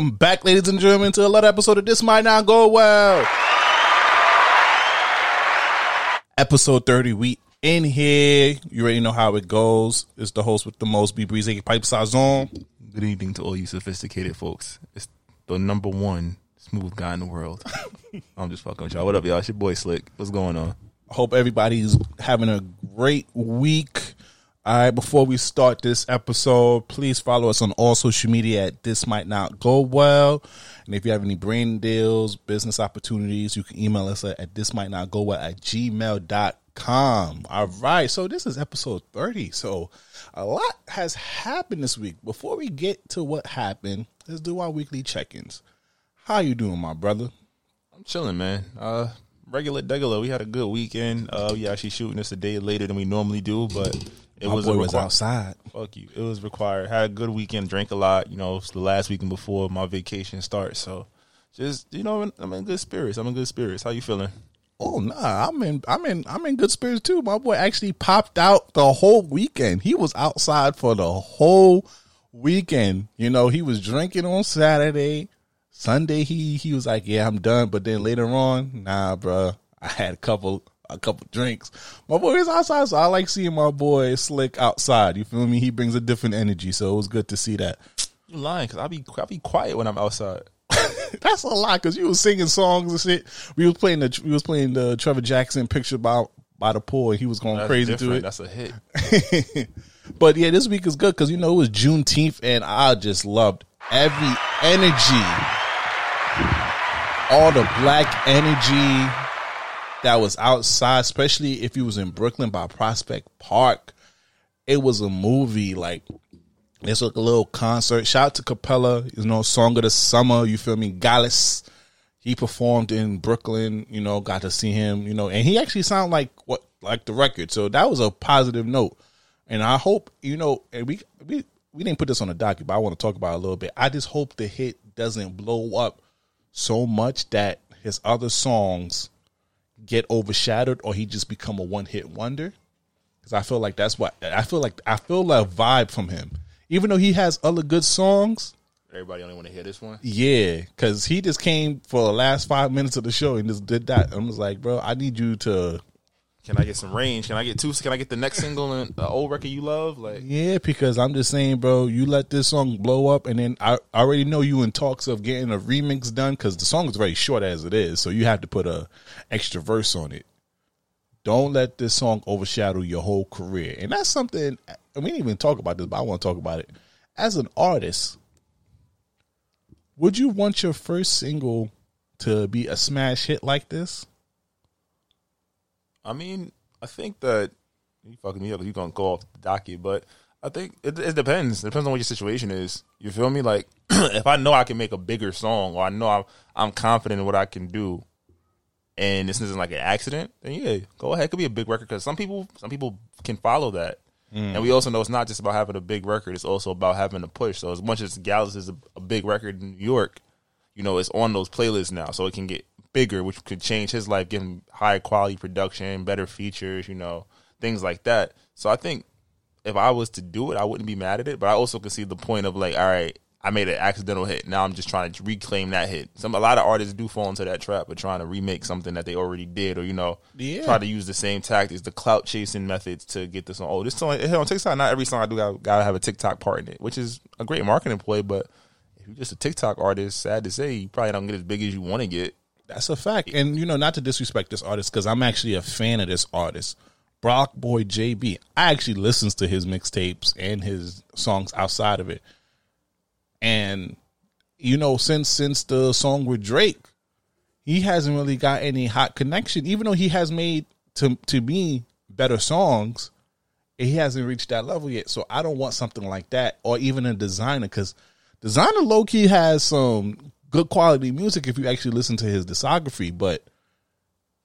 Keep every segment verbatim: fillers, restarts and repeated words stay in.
welcome back, ladies and gentlemen, to another episode of This Might Not Go Well. Episode thirty, we in here. You already know how it goes. It's the host with the most, B Breeze, aka Pipe Sazon. Good evening to all you sophisticated folks. It's the number one smooth guy in the world. I'm just fucking with y'all. What up, y'all? It's your boy Slick. What's going on? I hope everybody's having a great week. All right, before we start this episode, please follow us on all social media at This Might Not Go Well. And if you have any brand deals, business opportunities, you can email us at this might not go well at gmail dot com. All right, so this is episode thirty. So a lot has happened this week. Before we get to what happened, let's do our weekly check-ins. How you doing, my brother? I'm chilling, man. Uh, regular degular. We had a good weekend. Uh, we actually shooting this a day later than we normally do, but... It My was, boy was outside. Fuck you. It was required. Had a good weekend. Drank a lot. You know, it's the last weekend before my vacation starts. So, just you know, I'm in good spirits. I'm in good spirits. How you feeling? Oh nah, I'm in. I'm in. I'm in good spirits too. My boy actually popped out the whole weekend. He was outside for the whole weekend. You know, he was drinking on Saturday, Sunday. He he was like, yeah, I'm done. But then later on, nah, bro, I had a couple. A couple drinks. My boy is outside, so I like seeing my boy Slick outside. You feel me? He brings a different energy, so it was good to see that. You lying? Cause I be I be quiet when I'm outside. That's a lie, cause you was singing songs and shit. We was playing the we was playing the Trevor Jackson Picture by by the Pool, and he was going That's crazy different. to it. That's a hit. But yeah, this week is good cause you know it was Juneteenth, and I just loved every energy, all the black energy that was outside, especially if you was in Brooklyn by Prospect Park. It was a movie. Like, it's like a little concert. Shout out to Capella, you know, Song of the Summer, you feel me? Gallus, he performed in Brooklyn, you know, got to see him, you know, and he actually sounded like what, like the record. So that was a positive note. And I hope, you know, and we, we, we didn't put this on the docket, but I want to talk about it a little bit. I just hope the hit doesn't blow up so much that his other songs get overshadowed, or he just become a one hit wonder. Because I feel like that's what I feel like. I feel like a vibe from him, even though he has other good songs. Everybody only want to hear this one. Yeah, because he just came for the last five minutes of the show and just did that. I was like, bro, I need you to. Can I get some range? Can I get two? Can I get the next single and the old record you love? Like, yeah, because I'm just saying, bro, you let this song blow up, and then I, I already know you in talks of getting a remix done because the song is very short as it is, so you have to put a extra verse on it. Don't let this song overshadow your whole career, and that's something, and we didn't even talk about this, but I want to talk about it. As an artist, would you want your first single to be a smash hit like this? I mean, I think that you fucking me up. You gonna go off the docket, but I think it, it depends. It depends on what your situation is. You feel me? Like, if I know I can make a bigger song, or I know I'm, I'm confident in what I can do, and this isn't like an accident, then yeah, go ahead. It could be a big record because some people, some people can follow that, mm. and we also know it's not just about having a big record. It's also about having a push. So as much as Gallus is a, a big record in New York, you know, it's on those playlists now, so it can get bigger, which could change his life, give him high quality production, better features, you know, things like that. So I think if I was to do it, I wouldn't be mad at it. But I also can see the point of like, all right, I made an accidental hit. Now I'm just trying to reclaim that hit. Some a lot of artists do fall into that trap of trying to remake something that they already did, or you know, yeah. try to use the same tactics, the clout chasing methods to get this on. Oh, this song on TikTok. Not every song I do got gotta have a TikTok part in it, which is a great marketing play. But if you're just a TikTok artist, sad to say, you probably don't get as big as you want to get. That's a fact. And, you know, not to disrespect this artist, because I'm actually a fan of this artist, Brock Boy J B. I actually listens to his mixtapes and his songs outside of it. And, you know, since since the song with Drake, he hasn't really got any hot connection, even though he has made, to, to me, better songs. He hasn't reached that level yet. So I don't want something like that, or even a Designer, because Designer low-key has some good quality music if you actually listen to his discography, but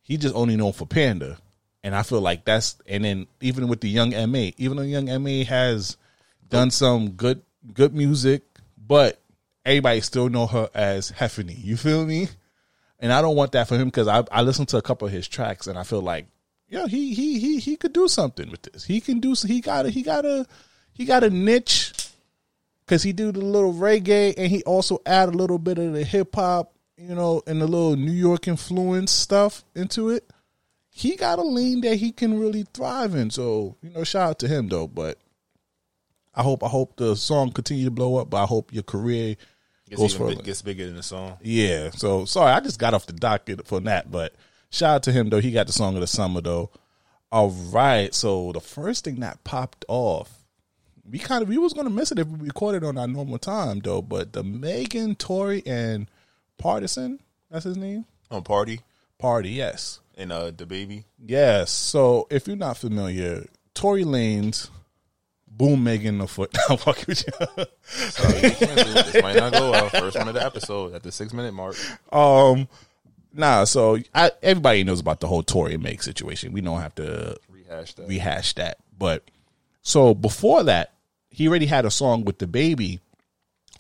he just only known for Panda. And I feel like that's, and then even with the Young M A, even though Young M A has done some good good music, but everybody still know her as Heffany. You feel me? And I don't want that for him, because I, I listened to a couple of his tracks and I feel like, yo, he he he he could do something with this. He can do he got a he got a he got a niche Because he do the little reggae, and he also add a little bit of the hip-hop, you know, and the little New York influence stuff into it. He got a lane that he can really thrive in. So, you know, shout out to him, though. But I hope I hope the song continue to blow up, but I hope your career gets goes further. Gets bigger than the song. Yeah. So, sorry, I just got off the docket for that. But shout out to him, though. He got the song of the summer, though. All right. So, the first thing that popped off. We kind of we was gonna miss it if we recorded on our normal time though, but the Megan, Tori, and Partisan, that's his name. On um, Party, Party, yes, and uh, DaBaby, yes. So if you're not familiar, Tori Lanez, boom, Megan the foot. I'm fucking with you. Sorry, this might not go well. First one of the episode at the six minute mark. Um, nah. So I, everybody knows about the whole Tori and Meg situation. We don't have to rehash that. Rehash that, but so before that. He already had a song with DaBaby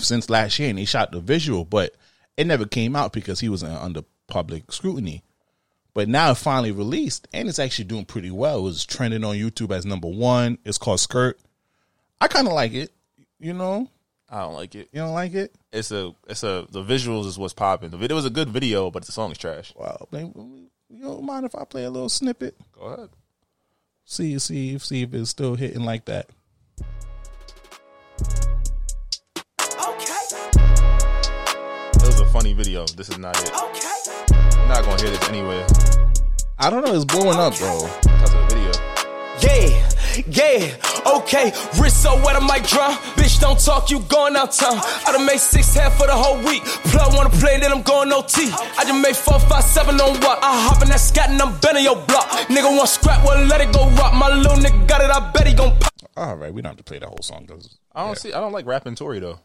since last year, and he shot the visual, but it never came out because he was under public scrutiny. But now it finally released, and it's actually doing pretty well. It was trending on YouTube as number one. It's called Skirt. I kind of like it, you know. I don't like it. You don't like it? It's a, it's a. The visuals is what's popping. The video was a good video, but the song is trash. Wow. You don't mind if I play a little snippet? Go ahead. See, see, see if it's still hitting like that. Funny video. This is not it. You're not gonna hear this anywhere. I don't know. It's blowing up, bro. That's a video. Yeah, yeah. Okay. Wrist so wet, I might drown. Bitch, don't talk. You going out town? I done made six half for the whole week. Plug wanna play, then I'm going O T. I just made four, five, seven on what? I hop in that scat and I'm bending your block. Nigga want scrap, well let it go rock. My little nigga got it. I bet he gon' pop. All right, we don't have to play the whole song. Cause, I don't yeah. see. I don't like rapping Tory though.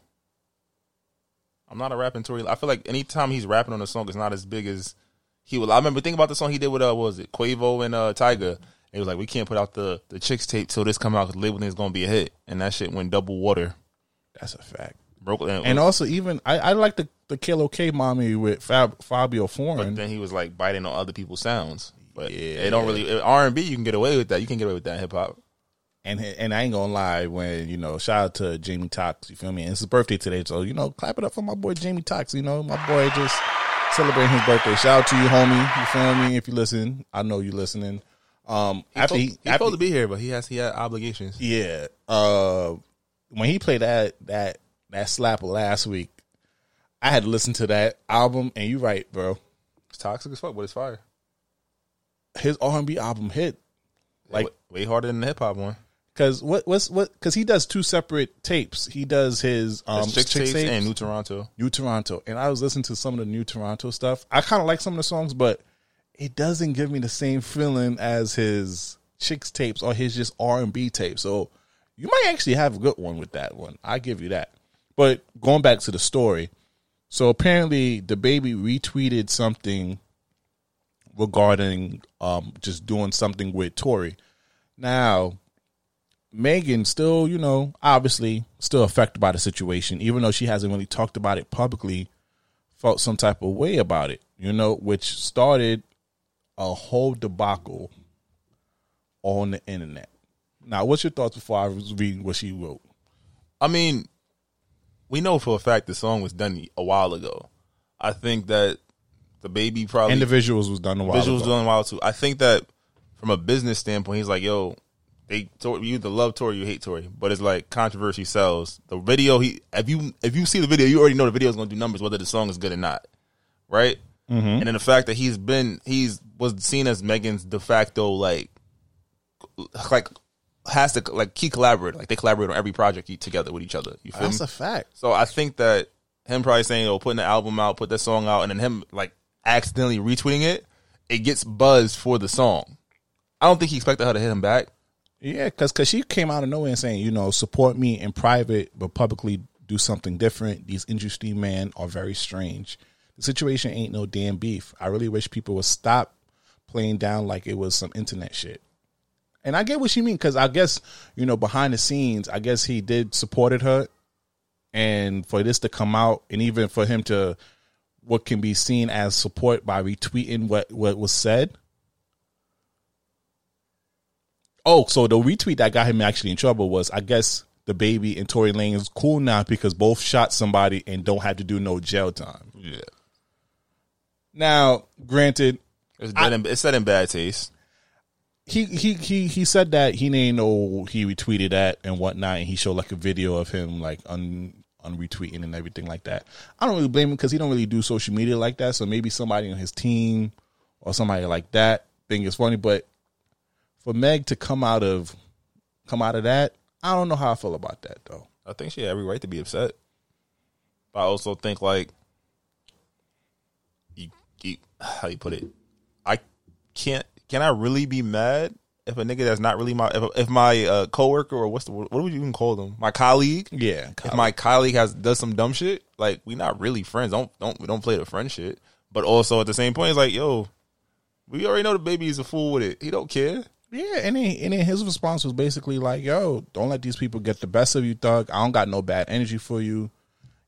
I'm not a rapping Tory. I feel like anytime he's rapping on a song, it's not as big as he will. I remember thinking about the song he did with, uh, what was it, Quavo and uh, Tyga. It was like, we can't put out the, the Chicks tape till this come out because label thing's going to be a hit. And that shit went double water. That's a fact. Broke, and, and also even, I, I like the, the Kill OK Mommy with Fab, Fabio Foreign. But then he was like biting on other people's sounds. But yeah, it don't really, R and B, you can get away with that. You can get away with that in hip-hop. And and I ain't gonna lie, when, you know, shout out to Jamie Foxx, you feel me? And it's his birthday today, so, you know, clap it up for my boy Jamie Foxx, you know? My boy just celebrating his birthday. Shout out to you, homie, you feel me? If you listen, I know you listening. Um, he after told, he, he's after, supposed to be here, but he has he had obligations. Yeah. Uh, when he played that that that slapper last week, I had to listen to that album, and you right, bro. It's toxic as fuck, but it's fire. His R and B album hit. Like way harder than the hip hop one. Cause what what's what? Cause he does two separate tapes. He does his um Chick tapes, tapes and New Toronto, New Toronto. And I was listening to some of the New Toronto stuff. I kind of like some of the songs, but it doesn't give me the same feeling as his Chicks tapes or his just R and B tapes. So you might actually have a good one with that one. I give you that. But going back to the story, so apparently DaBaby retweeted something regarding um just doing something with Tori. Now, Megan still, you know, obviously still affected by the situation, even though she hasn't really talked about it publicly, felt some type of way about it, you know, which started a whole debacle on the internet. Now, what's your thoughts before I was reading what she wrote? I mean, we know for a fact the song was done a while ago. I think that DaBaby probably... And the visuals was done a while ago. Visuals done a while too. I think that from a business standpoint, he's like, yo... They, you either love Tori or you hate Tori, but it's like controversy sells. The video, he if you if you see the video, you already know the video is going to do numbers, whether the song is good or not, right? Mm-hmm. And then the fact that he's been he's was seen as Megan's de facto like like has to like key collaborator, like they collaborate on every project together with each other. You feel that's me? A fact. So I think that him probably saying, "Oh, putting the album out, put that song out," and then him like accidentally retweeting it, it gets buzz for the song. I don't think he expected her to hit him back. Yeah, because cause she came out of nowhere and saying, you know, support me in private, but publicly do something different. These industry men are very strange. The situation ain't no damn beef. I really wish people would stop playing down like it was some internet shit. And I get what she mean, because I guess, you know, behind the scenes, I guess he did supported her. And for this to come out, and even for him to, what can be seen as support by retweeting what, what was said. Oh, so the retweet that got him actually in trouble was, I guess, DaBaby and Tori Lanez cool now because both shot somebody and don't have to do no jail time. Yeah. Now, granted, it's bad I, in, it's said in bad taste. He he he he said that he didn't know he retweeted that and whatnot, and he showed like a video of him like un unretweeting and everything like that. I don't really blame him because he don't really do social media like that. So maybe somebody on his team or somebody like that think it's funny. But for Meg to come out of come out of that, I don't know how I feel about that though. I think she had every right to be upset, but I also think like you, you how you put it. I can't. Can I really be mad if a nigga that's not really my if, if my uh, coworker or what's the what would you even call them my colleague? Yeah, colleague. If my colleague has does some dumb shit, like we not really friends. Don't don't don't play the friend shit. But also at the same point, it's like yo, we already know the baby is a fool with it. He don't care. Yeah, and then, and then his response was basically like, yo, don't let these people get the best of you, thug. I don't got no bad energy for you.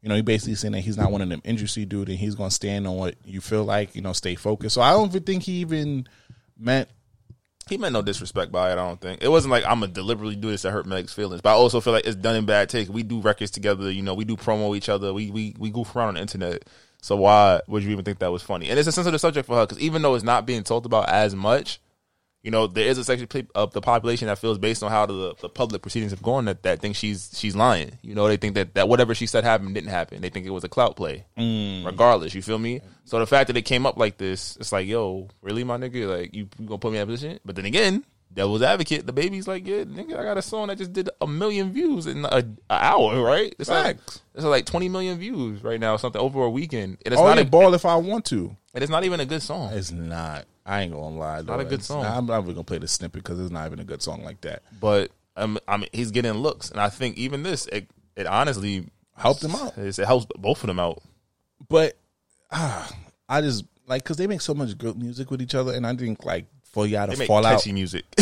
You know, he basically saying that he's not one of them industry dude and he's going to stand on what you feel like, you know, stay focused. So I don't even think he even meant... He meant no disrespect by it, I don't think. It wasn't like, I'm going to deliberately do this to hurt Meg's feelings. But I also feel like it's done in bad taste. We do records together, you know, we do promo each other. We, we, we goof around on the internet. So why would you even think that was funny? And it's a sensitive subject for her because even though it's not being talked about as much, you know, there is a section of the population that feels based on how the, the public proceedings have gone that, that thinks she's she's lying. You know, they think that, that whatever she said happened didn't happen. They think it was a clout play. Mm. Regardless, you feel me? So the fact that it came up like this, it's like, yo, really, my nigga? Like, you, you gonna put me in that position? But then again, devil's advocate, the baby's like, yeah, nigga, I got a song that just did a million views in an hour, right? It's like, it's like twenty million views right now, something over a weekend. And it's oh, not yeah, a ball if I want to. And it's not even a good song. It's not. I ain't gonna lie, though. Not a good song. Nah, I'm not even gonna play the snippet because it's not even a good song like that. But um, I mean, he's getting looks, and I think even this, it, it honestly helped him out. It helps both of them out. But ah, I just like because they make so much good music with each other, and I think like for y'all to fall out. Catchy music. I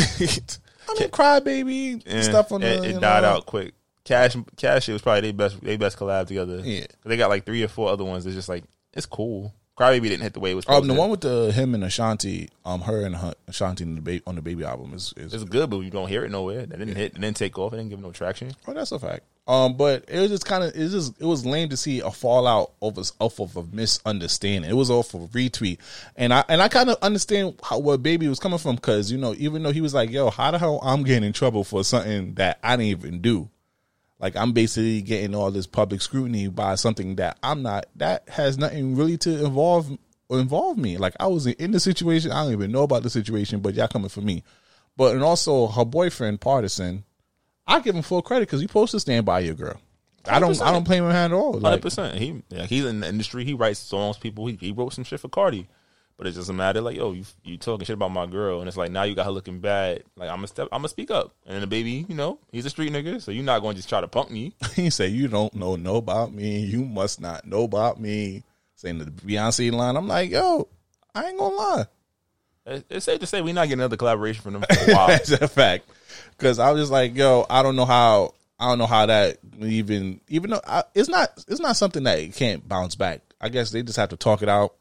mean, Crybaby yeah, stuff on it. The, it died know. out quick. Cash, Cash, it was probably their best, they best collab together. Yeah, they got like three or four other ones. It's just like it's cool. Crybaby didn't hit the way it was supposed um, the to. The one with the him and Ashanti, um, her and her, Ashanti on the, baby, on the baby album is, is it's good, but you don't hear it nowhere. That didn't yeah. hit, it didn't take off, it didn't give no traction. Oh, that's a fact. Um, but it was just kind of it was just it was lame to see a fallout over off of a misunderstanding. It was off of a retweet, and I and I kind of understand how where Baby was coming from because you know even though he was like, "Yo, how the hell I'm getting in trouble for something that I didn't even do." Like, I'm basically getting all this public scrutiny by something that I'm not, that has nothing really to involve involve me. Like, I was in the situation. I don't even know about the situation, but y'all coming for me. But, and also, her boyfriend, Partisan, I give him full credit because he's supposed to stand by your girl. I don't I don't blame him at all. Like, one hundred percent. He, yeah, he's in the industry. He writes songs, people. He, he wrote some shit for Cardi. But it doesn't matter. Like, yo, you you talking shit about my girl, and it's like now you got her looking bad. Like, I'm a step, I'm gonna speak up. And then the baby, you know, he's a street nigga, so you're not gonna just try to punk me. He say you don't know no about me. You must not know about me. Saying the Beyonce line, I'm like, yo, I ain't gonna lie. It's, it's safe to say we're not getting another collaboration from them for a while. That's a fact. Because I was just like, yo, I don't know how, I don't know how that even, even though I, it's not, it's not something that it can't bounce back. I guess they just have to talk it out.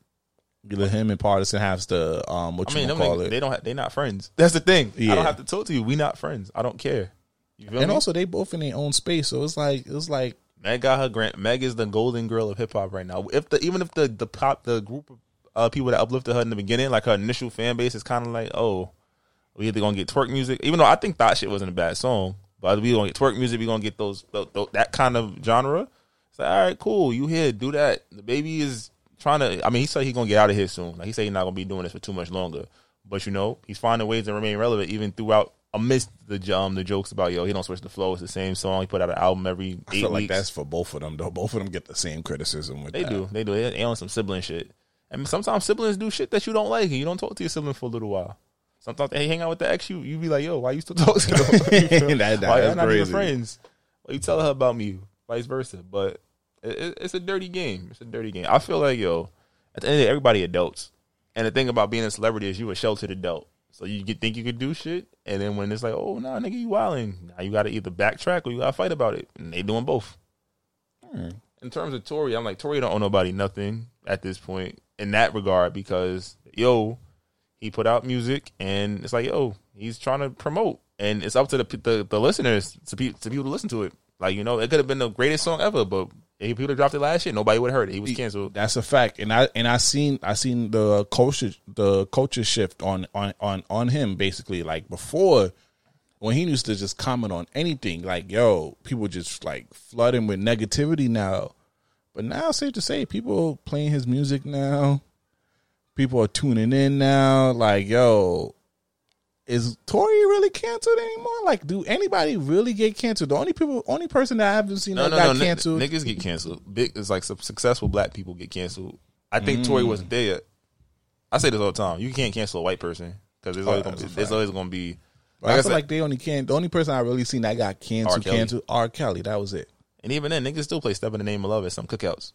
Let him and Partisan have to um, what I mean, you call niggas, it. They don't. Have, they not friends. That's the thing. Yeah. I don't have to talk to you. We not friends. I don't care. You feel and me? Also, they both in their own space, so it's like it's like Meg got her grant. Meg is the golden girl of hip hop right now. If the even if the the pop the group of uh, people that uplifted her in the beginning, like her initial fan base, is kind of like, oh, we either gonna get twerk music. Even though I think Thought Shit wasn't a bad song, but we gonna get twerk music. We gonna get those th- th- that kind of genre. It's like, all right, cool. You here? Do that. The baby is. Trying to, I mean, he said he's gonna get out of here soon. Like he said, he's not gonna be doing this for too much longer. But you know, he's finding ways to remain relevant even throughout amidst the um the jokes about yo, he don't switch the flow. It's the same song. He put out an album every eight I feel weeks. Like that's for both of them though. Both of them get the same criticism. With they that. do, they do. They, they on some sibling shit. And sometimes siblings do shit that you don't like, and you don't talk to your sibling for a little while. Sometimes they hang out with the ex. You you be like, yo, why you still talking to them? that, that, why that's not crazy. Even friends? Why you tell her about me? Vice versa, but. It's a dirty game. It's a dirty game. I feel like, yo, at the end of the day, everybody adults. And the thing about being a celebrity is you a sheltered adult. So you think you could do shit, and then when it's like, oh, nah, nigga, you wilding. Now you got to either backtrack or you got to fight about it. And they doing both. Hmm. In terms of Tori, I'm like, Tori don't owe nobody nothing at this point in that regard because, yo, He put out music, and it's like, yo, he's trying to promote, and it's up to the the, the listeners to be to people to listen to it. Like, you know, it could have been the greatest song ever, but if people dropped it last year, nobody would have heard it. He was canceled. That's a fact, and I and I seen I seen the culture the culture shift on on on on him basically. Like before, when he used to just comment on anything, like, yo, people just like flood him with negativity now. But now it's safe to say people playing his music now. People are tuning in now. Like, yo, is Tori really canceled anymore? Like, do anybody really get canceled? The only people, only person that I haven't seen no, that no, got no, canceled. N- niggas get canceled. Big is like successful black people get canceled. I think mm. Tori wasn't there yet. I say this all the time. You can't cancel a white person because there's, oh, there's always going to be. Like I, I feel said, like they only can. The only person I really seen that got canceled, R. canceled, R. Kelly. That was it. And even then, niggas still play "Step in the Name of Love" at some cookouts.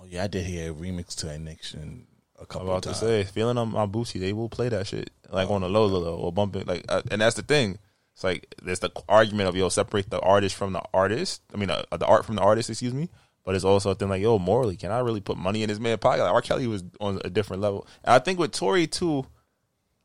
Oh yeah, I did hear a remix to "Addiction" a couple of times. I'm about to say, feeling on my Boosie, they will play that shit like oh, on the low, low, low, or bumping like. Uh, and that's the thing. It's like there's the argument of yo, separate the artist from the artist. I mean, uh, the art from the artist. Excuse me. But it's also a thing like yo, morally, can I really put money in this man's pocket? Like, R. Kelly was on a different level, and I think with Tory too.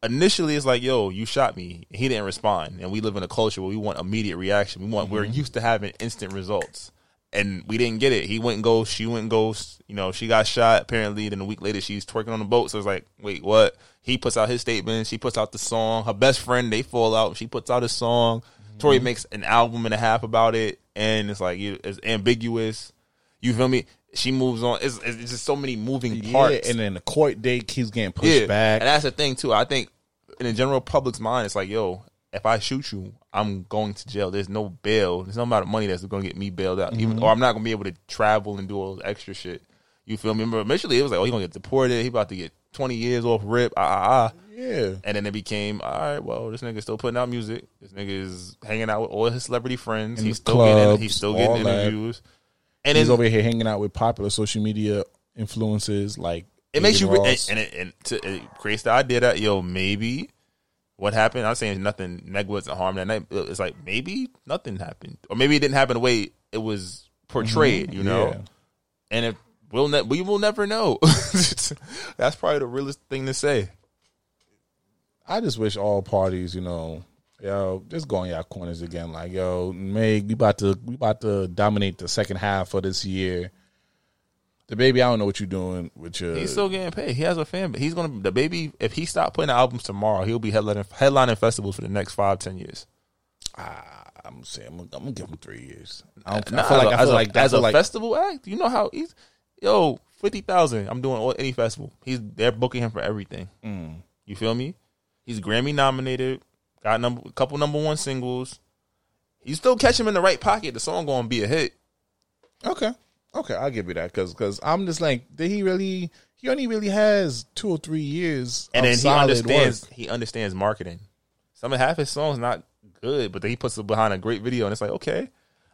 Initially, it's like, yo, you shot me. He didn't respond. And we live in a culture where we want immediate reaction. We want, mm-hmm. We're used to having instant results. And we didn't get it. He went and goes, she went and goes, you know, she got shot, apparently. Then a week later, she's twerking on the boat. So it's like, wait, what? He puts out his statement. She puts out the song. Her best friend, they fall out. She puts out a song. Mm-hmm. Tori makes an album and a half about it. And it's like, it's ambiguous. You feel me? She moves on. It's, it's just so many moving parts. Yeah, and then the court date keeps getting pushed yeah. back. And that's the thing, too. I think in the general public's mind, it's like, yo, if I shoot you, I'm going to jail. There's no bail. There's no amount of money that's going to get me bailed out. Mm-hmm. Even, or I'm not going to be able to travel and do all this extra shit. You feel me? Remember, initially, it was like, oh, he's going to get deported. He about to get twenty years off rip. Ah, ah, ah. Yeah. And then it became, all right, well, this nigga's still putting out music. This nigga is hanging out with all his celebrity friends. In he's, still clubs, getting, he's still getting interviews. That. And he's over here hanging out with popular social media influencers. Like it makes you, and, and, it, and to, it creates the idea that yo, maybe what happened. I'm saying nothing. Meg wasn't harmed that night. It's like maybe nothing happened, or maybe it didn't happen the way it was portrayed. Mm-hmm. You know, yeah. And if we'll ne- we will never know. That's probably the realest thing to say. I just wish all parties, you know. Yo, just go in y'all corners again. Like, yo, Meg, we about to we about to dominate the second half of this year. The baby, I don't know what you're doing with your. He's still getting paid. He has a fan. He's gonna the baby. If he stopped putting albums tomorrow, he'll be headlining headlining festivals for the next five ten years. Ah, I'm saying I'm, I'm gonna give him three years. I don't nah, I feel like I feel like as a, like, as a festival like, act. You know how he's yo fifty thousand. I'm doing all, any festival. He's they're booking him for everything. Mm. You feel me? He's Grammy nominated. Got number, a couple number one singles. You still catch him in the right pocket. The song going to be a hit. Okay. Okay, I'll give you that. Because cause I'm just like, did he really, he only really has two or three years and of then he understands work. He understands marketing. Some of half his songs not good, but then he puts it behind a great video, and it's like, okay,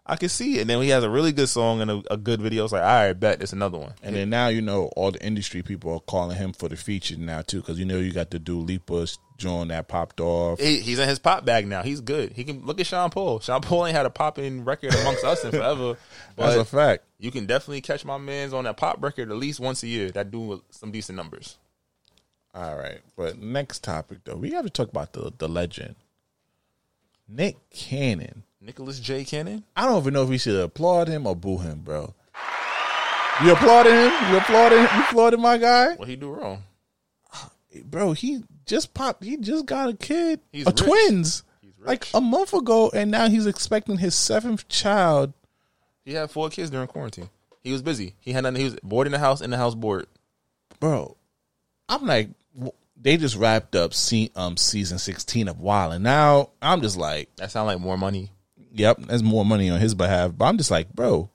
I can see it. And then he has a really good song and a, a good video. It's like, all right, bet, it's another one. And yeah. then now, you know, all the industry people are calling him for the feature now, too, because you know you got the Dua Lipa joint that popped off. He, he's in his pop bag now. He's good. He can look at Sean Paul. Sean Paul ain't had a popping record amongst us in forever. That's a fact. You can definitely catch my man's on that pop record at least once a year. That dude with some decent numbers. All right. But next topic, though, we have to talk about the, the legend, Nick Cannon. Nicholas J. Cannon? I don't even know if we should applaud him or boo him, bro. You applauded him? You applauded him? You applauded my guy? What he do wrong? Bro, he just popped. He just got a kid. He's a rich. Twins. He's rich. Like a month ago, and now he's expecting his seventh child. He had four kids during quarantine. He was busy. He had none, he was bored in the house, in the house bored. Bro, I'm like, they just wrapped up see, um season sixteen of Wale, and now I'm just like, that sound like more money. Yep, there's more money on his behalf. But I'm just like, bro,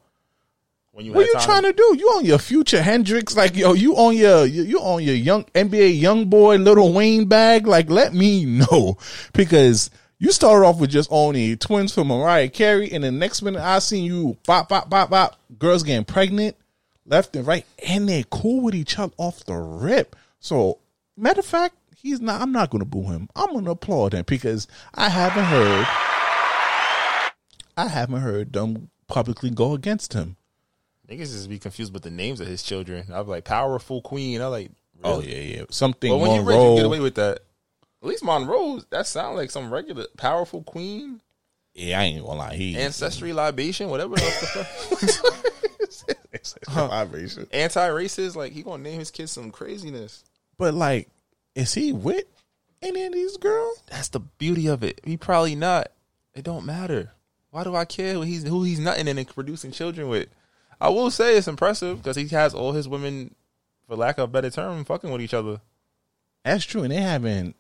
when you what are you trying to do? You on your Future Hendrix, like yo, you on your you, you on your young N B A young boy Little Wayne bag. Like, let me know, because you started off with just owning twins for Mariah Carey, and the next minute I seen you bop bop bop bop girls getting pregnant left and right, and they're cool with each other off the rip. So matter of fact, he's not. I'm not gonna boo him. I'm gonna applaud him because I haven't heard. I haven't heard them publicly go against him. Niggas just be confused with the names of his children. I'm like Powerful Queen. I'm like, really? Oh yeah, yeah. Something well, when Monroe, you, rich, you get away with that. At least Monroe, that sounds like some regular Powerful Queen. Yeah, I ain't gonna lie. He Ancestry libation, whatever else the fuck. uh, libation. Anti-racist, like he gonna name his kids some craziness. But like, is he with any of these girls? That's the beauty of it. He probably not. It don't matter. Why do I care who he's who he's nutting and producing children with? I will say it's impressive because he has all his women, for lack of a better term, fucking with each other. That's true, and they haven't.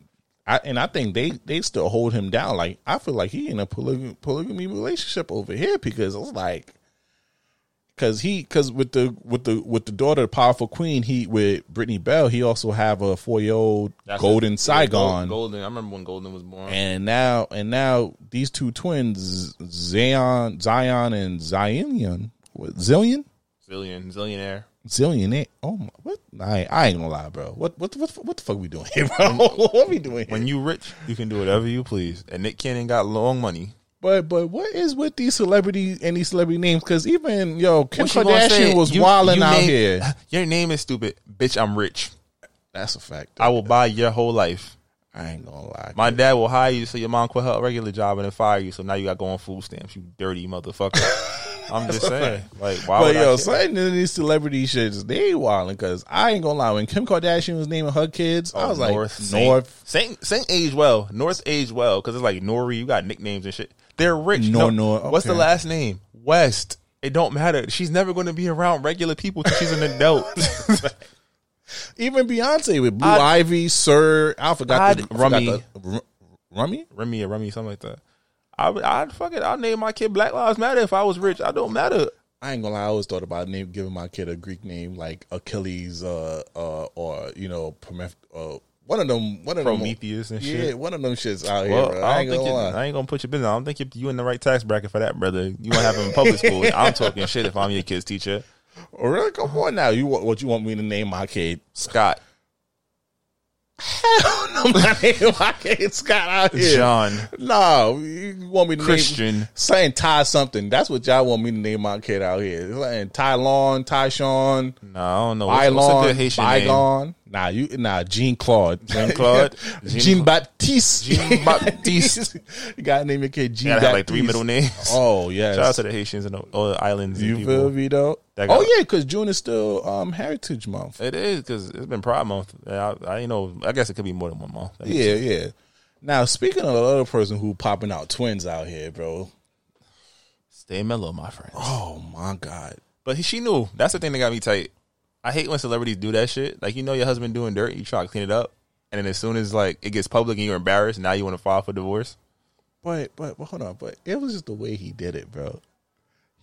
I, and I think they, they still hold him down. Like, I feel like he in a polygamy, polygamy relationship over here because it's like, because he, because with the with the with the daughter, the Powerful Queen, he with Brittany Bell, he also have a four year old Golden it. Saigon. Golden, I remember when Golden was born. And now and now these two twins, Zion, Zion and Zion, what Zillion, Zillion, Zillionaire. Zillionaire. Oh my! What? I, I ain't gonna lie, bro. What? What? What? What the fuck we doing here, bro? What we doing here? When you rich, you can do whatever you please. And Nick Cannon got long money. But but what is with these celebrities and these celebrity names? Because even yo, Kim Kardashian was wilding out name, here. Your name is stupid, bitch. I'm rich. That's a fact. Dude. I will buy your whole life. I ain't gonna lie. My dude. dad will hire you so your mom quit her regular job and then fire you. So now you got going food stamps. You dirty motherfucker. I'm just saying, like, why but would yo, I certain of these celebrity shits, they ain't wildin'. Because I ain't gonna lie, when Kim Kardashian was naming her kids, oh, I was North, like, Saint, North, Saint, Saint aged well, North aged well, because it's like Nori, you got nicknames and shit. They're rich. No, no. Okay. What's the last name? West. It don't matter. She's never going to be around regular people till she's an adult. Even Beyonce with Blue I'd, Ivy, Sir, I forgot the Rumi, forgot the, Rumi, Rumi, or Rumi, something like that. I I'd fuck it. I'll name my kid Black Lives Matter if I was rich. I don't matter. I ain't gonna lie. I always thought about name, giving my kid a Greek name like Achilles, uh, uh, or you know, Prometheus, uh, one of them, one of Prometheus them, and yeah, shit. Yeah, one of them shits out well, here. Bro. I, I ain't gonna lie. I ain't gonna put your business. I don't think you're, you in the right tax bracket for that, brother. You wanna have him in public school? I'm talking shit if I'm your kid's teacher. Oh, really? Come on now. You what? What you want me to name my kid? Scott. Hell no, my name I can't Scott out here. John. No, you want me to Christian. Name Saint Ty something. That's what y'all want me to name my kid out here. Like Tylon, Tyshawn. No, I don't know. Bylon, what's a good Haitian Bygone. Name? Nah, you nah, Jean Claude. Jean Claude. Jean-Baptiste. Jean-Baptiste. You gotta name your kid Jean. You gotta have like three middle names. Oh yeah. Shout out to the Haitians and the, all the islands. You and feel me though? Oh yeah, because June is still um, Heritage Month. It is because it's been Pride Month. I, I you know, I guess it could be more than one month. Yeah, sense. yeah. Now speaking of another person who popping out twins out here, bro. Stay mellow, my friend. Oh my god! But he, she knew. That's the thing that got me tight. I hate when celebrities do that shit. Like, you know your husband doing dirt, you try to clean it up, and then as soon as like it gets public and you're embarrassed, now you want to file for divorce. But but but hold on, but it was just the way he did it, bro.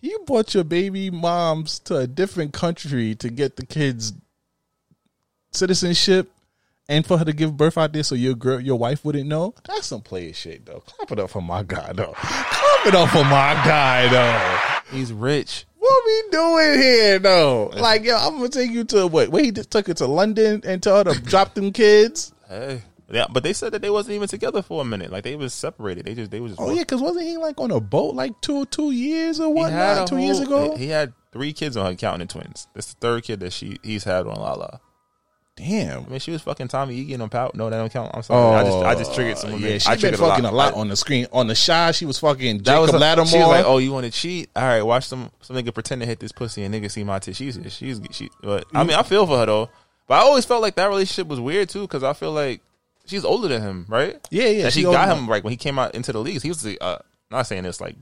You brought your baby moms to a different country to get the kids citizenship and for her to give birth out there so your girl, your wife wouldn't know? That's some player shit, though. Clap it up for my guy, though. Clap it up for my guy, though. He's rich. What we doing here, though? Like, yo, I'm going to take you to, what, where he just took her to London and told her to drop them kids? Hey. Yeah, but they said that they wasn't even together for a minute. Like, they was separated. They just, they was. Just oh working. Yeah, because wasn't he like on a boat like two, two years or whatnot? Two whole, years ago, he had three kids on her, counting the twins. That's the third kid that she he's had on La La. Damn, I mean, she was fucking Tommy Egan on Power. No, that don't count. I'm sorry, oh, I just I just triggered some. Yeah, she I been fucking a lot. a lot on the screen on the shy. She was fucking Jacob was a, Lattimore. She was like, oh, you want to cheat? All right, watch some some nigga pretend to hit this pussy and nigga see my tits. She's she's she. But I mean, I feel for her though. But I always felt like that relationship was weird too because I feel like. She's older than him, right? Yeah, yeah. And she, she got him like when he came out into the leagues. He was the, uh, not saying this like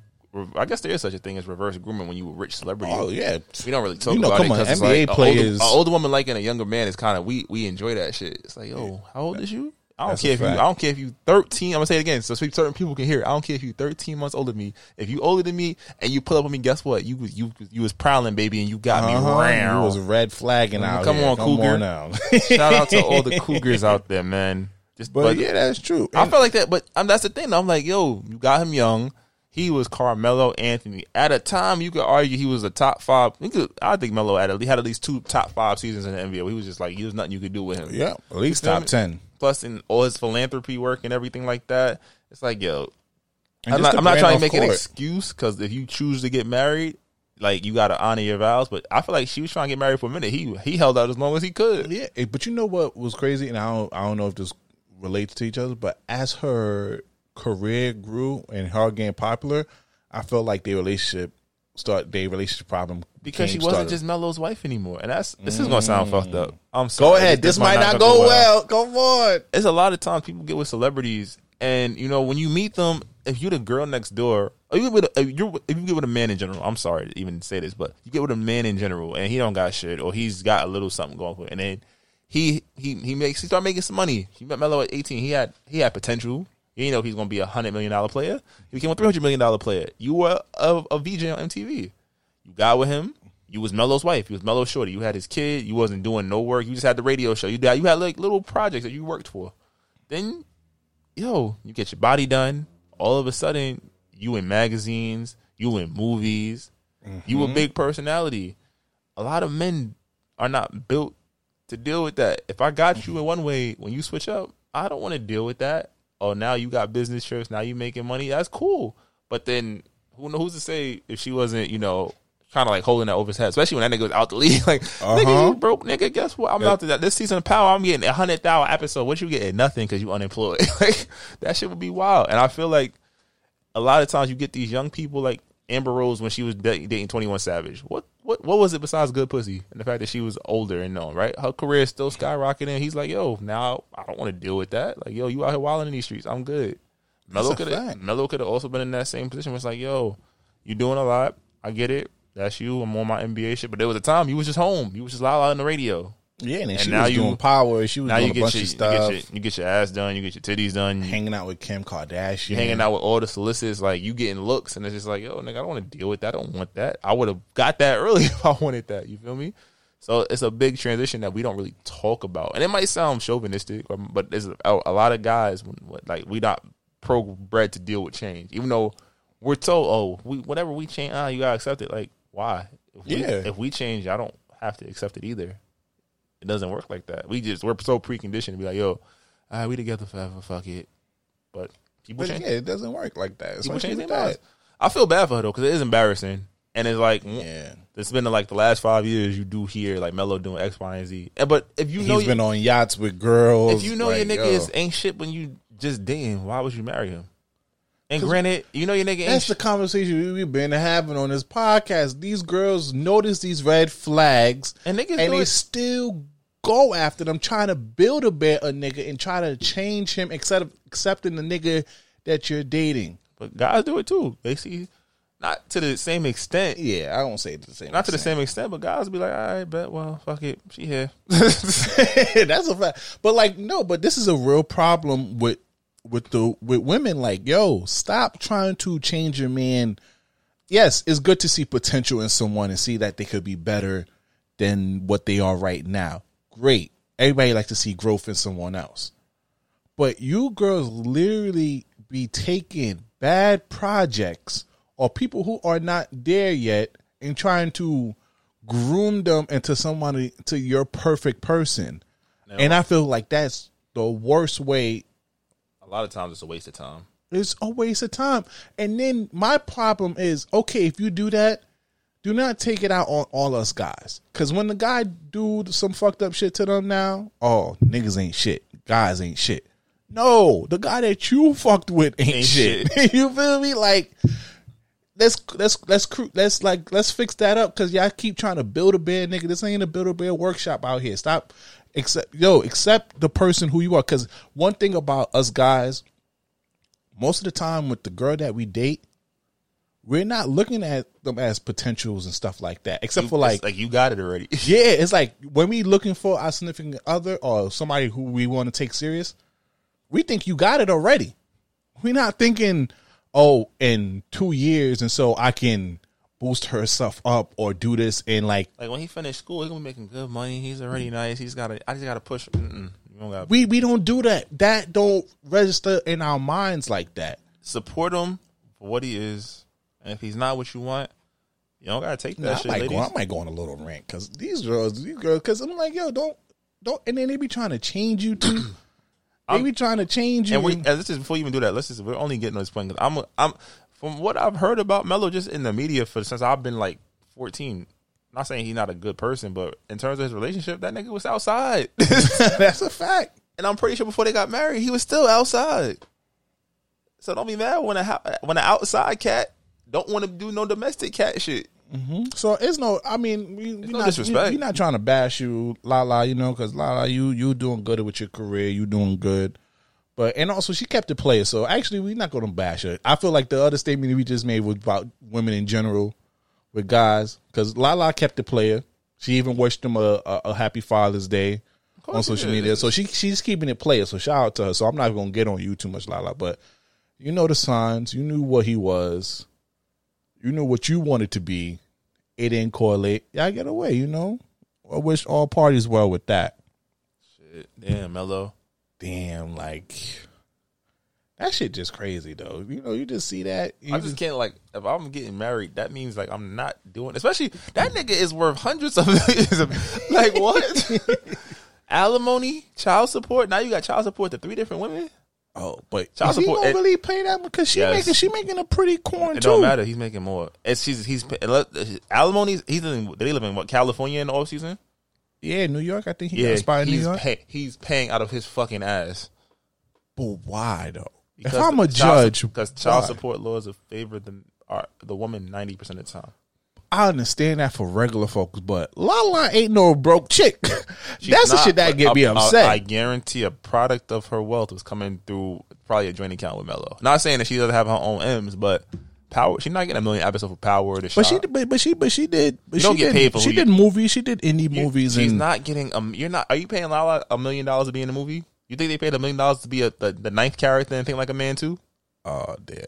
I guess there is such a thing as reverse grooming when you a rich celebrity. Oh yeah, we don't really talk you know, about come it. On, N B A like, players, an older, older woman liking a younger man is kind of we we enjoy that shit. It's like, yo, how old is you? I don't That's care if you. I don't care if you thirteen. I'm gonna say it again so certain people can hear. It. I don't care if you thirteen months older than me. If you older than me and you pull up on me, guess what? You was you you was prowling, baby, and you got uh-huh. me round. You was red flagging out. Come here. on, come cougar. On now. Shout out to all the cougars out there, man. Just, but, but yeah, that's true. I and, felt like that, but um, that's the thing. I'm like, yo, you got him young. He was Carmelo Anthony at a time. You could argue he was a top five. He could, I think Melo had at, had at least two top five seasons in the N B A. Where he was just like, there's nothing you could do with him. Yeah, at least top ten. Plus, in all his philanthropy work and everything like that, it's like, yo, I'm not, I'm not trying to make court. an excuse because if you choose to get married. Like, you got to honor your vows. But I feel like she was trying to get married for a minute. He he held out as long as he could. Yeah, but you know what was crazy? And I don't, I don't know if this relates to each other, but as her career grew and her getting popular, I felt like their relationship start their relationship problem because she wasn't started. just Melo's wife anymore. And that's this mm. is gonna sound fucked up. I'm sorry. Go ahead. This, this might, might not, not go, go well. Come on. It's a lot of times people get with celebrities, and you know when you meet them, if you're the girl next door, or you with a, if you're if you get with a man in general. I'm sorry to even say this, but you get with a man in general, and he don't got shit, or he's got a little something going for it, and then he he he makes he start making some money. He met Melo at eighteen. He had he had potential. You know he's going to be a one hundred million dollars player. He became a three hundred million dollars player. You were a, a V J on M T V. You got with him. You was Melo's wife. You was Melo's shorty. You had his kid. You wasn't doing no work. You just had the radio show. You had, you had like little projects that you worked for. Then, yo, you get your body done. All of a sudden, you in magazines. You in movies. Mm-hmm. You a big personality. A lot of men are not built to deal with that. If I got mm-hmm. you in one way, when you switch up, I don't want to deal with that. Oh, now you got business trips. Now you making money. That's cool. But then who knows, who's to say if she wasn't, you know, kind of like holding that over his head, especially when that nigga was out the league. Like, uh-huh. nigga, you broke, nigga. Guess what? I'm yep. out to that. This season of Power, I'm getting a hundred thousand episode. What you getting? Nothing because you unemployed. Like that shit would be wild. And I feel like a lot of times you get these young people like Amber Rose when she was dating twenty-one Savage. What what what was it besides good pussy and the fact that she was older and known, right? Her career is still skyrocketing. He's like, yo, now I don't want to deal with that. Like, yo, you out here wilding in these streets. I'm good. Melo could have Melo could have also been in that same position where it's like, yo, you doing a lot. I get it. That's you. I'm on my N B A shit. But there was a time you was just home. You was just loud, loud on the radio. Yeah, and, and she now was you, doing Power. She was now doing you get a bunch your, of stuff. You get, your, you get your ass done. You get your titties done. You, hanging out with Kim Kardashian. Hanging out with all the solicitors. Like, you getting looks. And it's just like, yo, nigga, I don't want to deal with that. I don't want that. I would have got that early if I wanted that. You feel me? So it's a big transition that we don't really talk about. And it might sound chauvinistic, but there's a, a lot of guys, like, we not pro-bred to deal with change. Even though we're told, oh, we, whatever we change, ah, you got to accept it. Like, why? If we, yeah. If we change, I don't have to accept it either. It doesn't work like that. We just, we're so preconditioned to be like, yo, all right, we together forever, fuck it. But people but change. Yeah, it doesn't work like that. It's people change their minds. I feel bad for her, though, because it is embarrassing. And it's like, yeah. It's been like the last five years you do hear, like, Melo doing X, Y, and Z. But if you know. He's your, been on yachts with girls. If you know like, your nigga yo. is, ain't shit when you just dating, why would you marry him? And granted, you know your nigga ain't That's sh- the conversation we've been having on this podcast. These girls notice these red flags, and, niggas and they it. still go after them, trying to build a better nigga and try to change him, instead of accepting the nigga that you're dating. But guys do it too. They see, not to the same extent. Yeah, I don't say it to the same Not extent. to the same extent, but guys be like, all right, bet, well, fuck it, she here. That's a fact. But like, no, but this is a real problem with With the with women, like, yo, stop trying to change your man. Yes, it's good to see potential in someone and see that they could be better than what they are right now. Great. Everybody likes to see growth in someone else. But you girls literally be taking bad projects or people who are not there yet and trying to groom them into somebody, to your perfect person. No. And I feel like that's the worst way. A lot of times it's a waste of time. It's a waste of time. And then my problem is, okay, if you do that, do not take it out on all us guys. Because when the guy do some fucked up shit to them now, oh, niggas ain't shit. Guys ain't shit. No, the guy that you fucked with ain't, ain't shit. shit. You feel me? Like, let's, let's, let's, let's, like, let's fix that up because y'all keep trying to build a bear, nigga. This ain't a build a bear workshop out here. Stop. Except, yo, accept the person who you are. Because one thing about us guys, most of the time with the girl that we date, we're not looking at them as potentials and stuff like that. Except you, for like, like you got it already. Yeah, it's like when we looking for our significant other or somebody who we want to take serious, we think you got it already. We're not thinking, oh, in two years and so I can boost herself up or do this and like like when he finished school he's gonna be making good money, he's already nice, he's gotta I just gotta push him. Gotta, we we don't do that that don't register in our minds like that. Support him for what he is, and if he's not what you want, you don't gotta take that. Nah, shit I might, ladies. Go, I might go on a little rant cause these girls these girls cause I'm like yo don't don't and then they be trying to change you too. They be trying to change you and we and this is before you even do that let's just we're only getting on this point cause I'm I'm from what I've heard about Melo just in the media for since I've been like fourteen, not saying he's not a good person, but in terms of his relationship, that nigga was outside. That's a fact. And I'm pretty sure before they got married, he was still outside. So don't be mad when a when an outside cat don't want to do no domestic cat shit. Mm-hmm. So it's no, I mean, we, we no not, disrespect. We, we're not trying to bash you, La La, you know, because La La, you you doing good with your career, you doing good. But and also she kept it player, so actually we're not going to bash her. I feel like the other statement we just made was about women in general with guys, because La La kept it player. She even wished them a, a, a happy Father's Day on social media. So she she's keeping it player. So shout out to her. So I'm not gonna get on you too much, Lala, but you know the signs. You knew what he was. You knew what you wanted to be. It didn't correlate. Y'all get away, you know? I wish all parties well with that. Shit. Damn, Mello. Damn, like that shit just crazy though. You know, you just see that. I just, just can't, like, if I'm getting married, that means like I'm not doing, especially that nigga is worth hundreds of millions of, like, what? Alimony, child support. Now you got child support to three different women. Oh, but child support. He don't really pay that because she yes. making she making a pretty corn too. It don't matter. He's making more. It's she's he's alimony. He's living. They live in what, California in the off season? Yeah, New York. I think he yeah, got in New York. Pay, he's paying out of his fucking ass. But why though? Because if I'm a judge, because child support laws favor the the woman ninety percent of the time. I understand that for regular folks, but Lala ain't no broke chick. She's That's not, the shit that get me upset. I, I guarantee a product of her wealth was coming through probably a joint account with Mello. Not saying that she doesn't have her own M's, but Power, she's not getting a million episodes of Power. Or the but shot. she, but, but she, but she did. But you don't she get did, paid for. She you, did movies. She did indie you, movies. She's and, not getting. Um, you're not. Are you paying Lala a million dollars to be in a movie? You think they paid a million dollars to be a, the, the ninth character and think like a man too? Oh damn.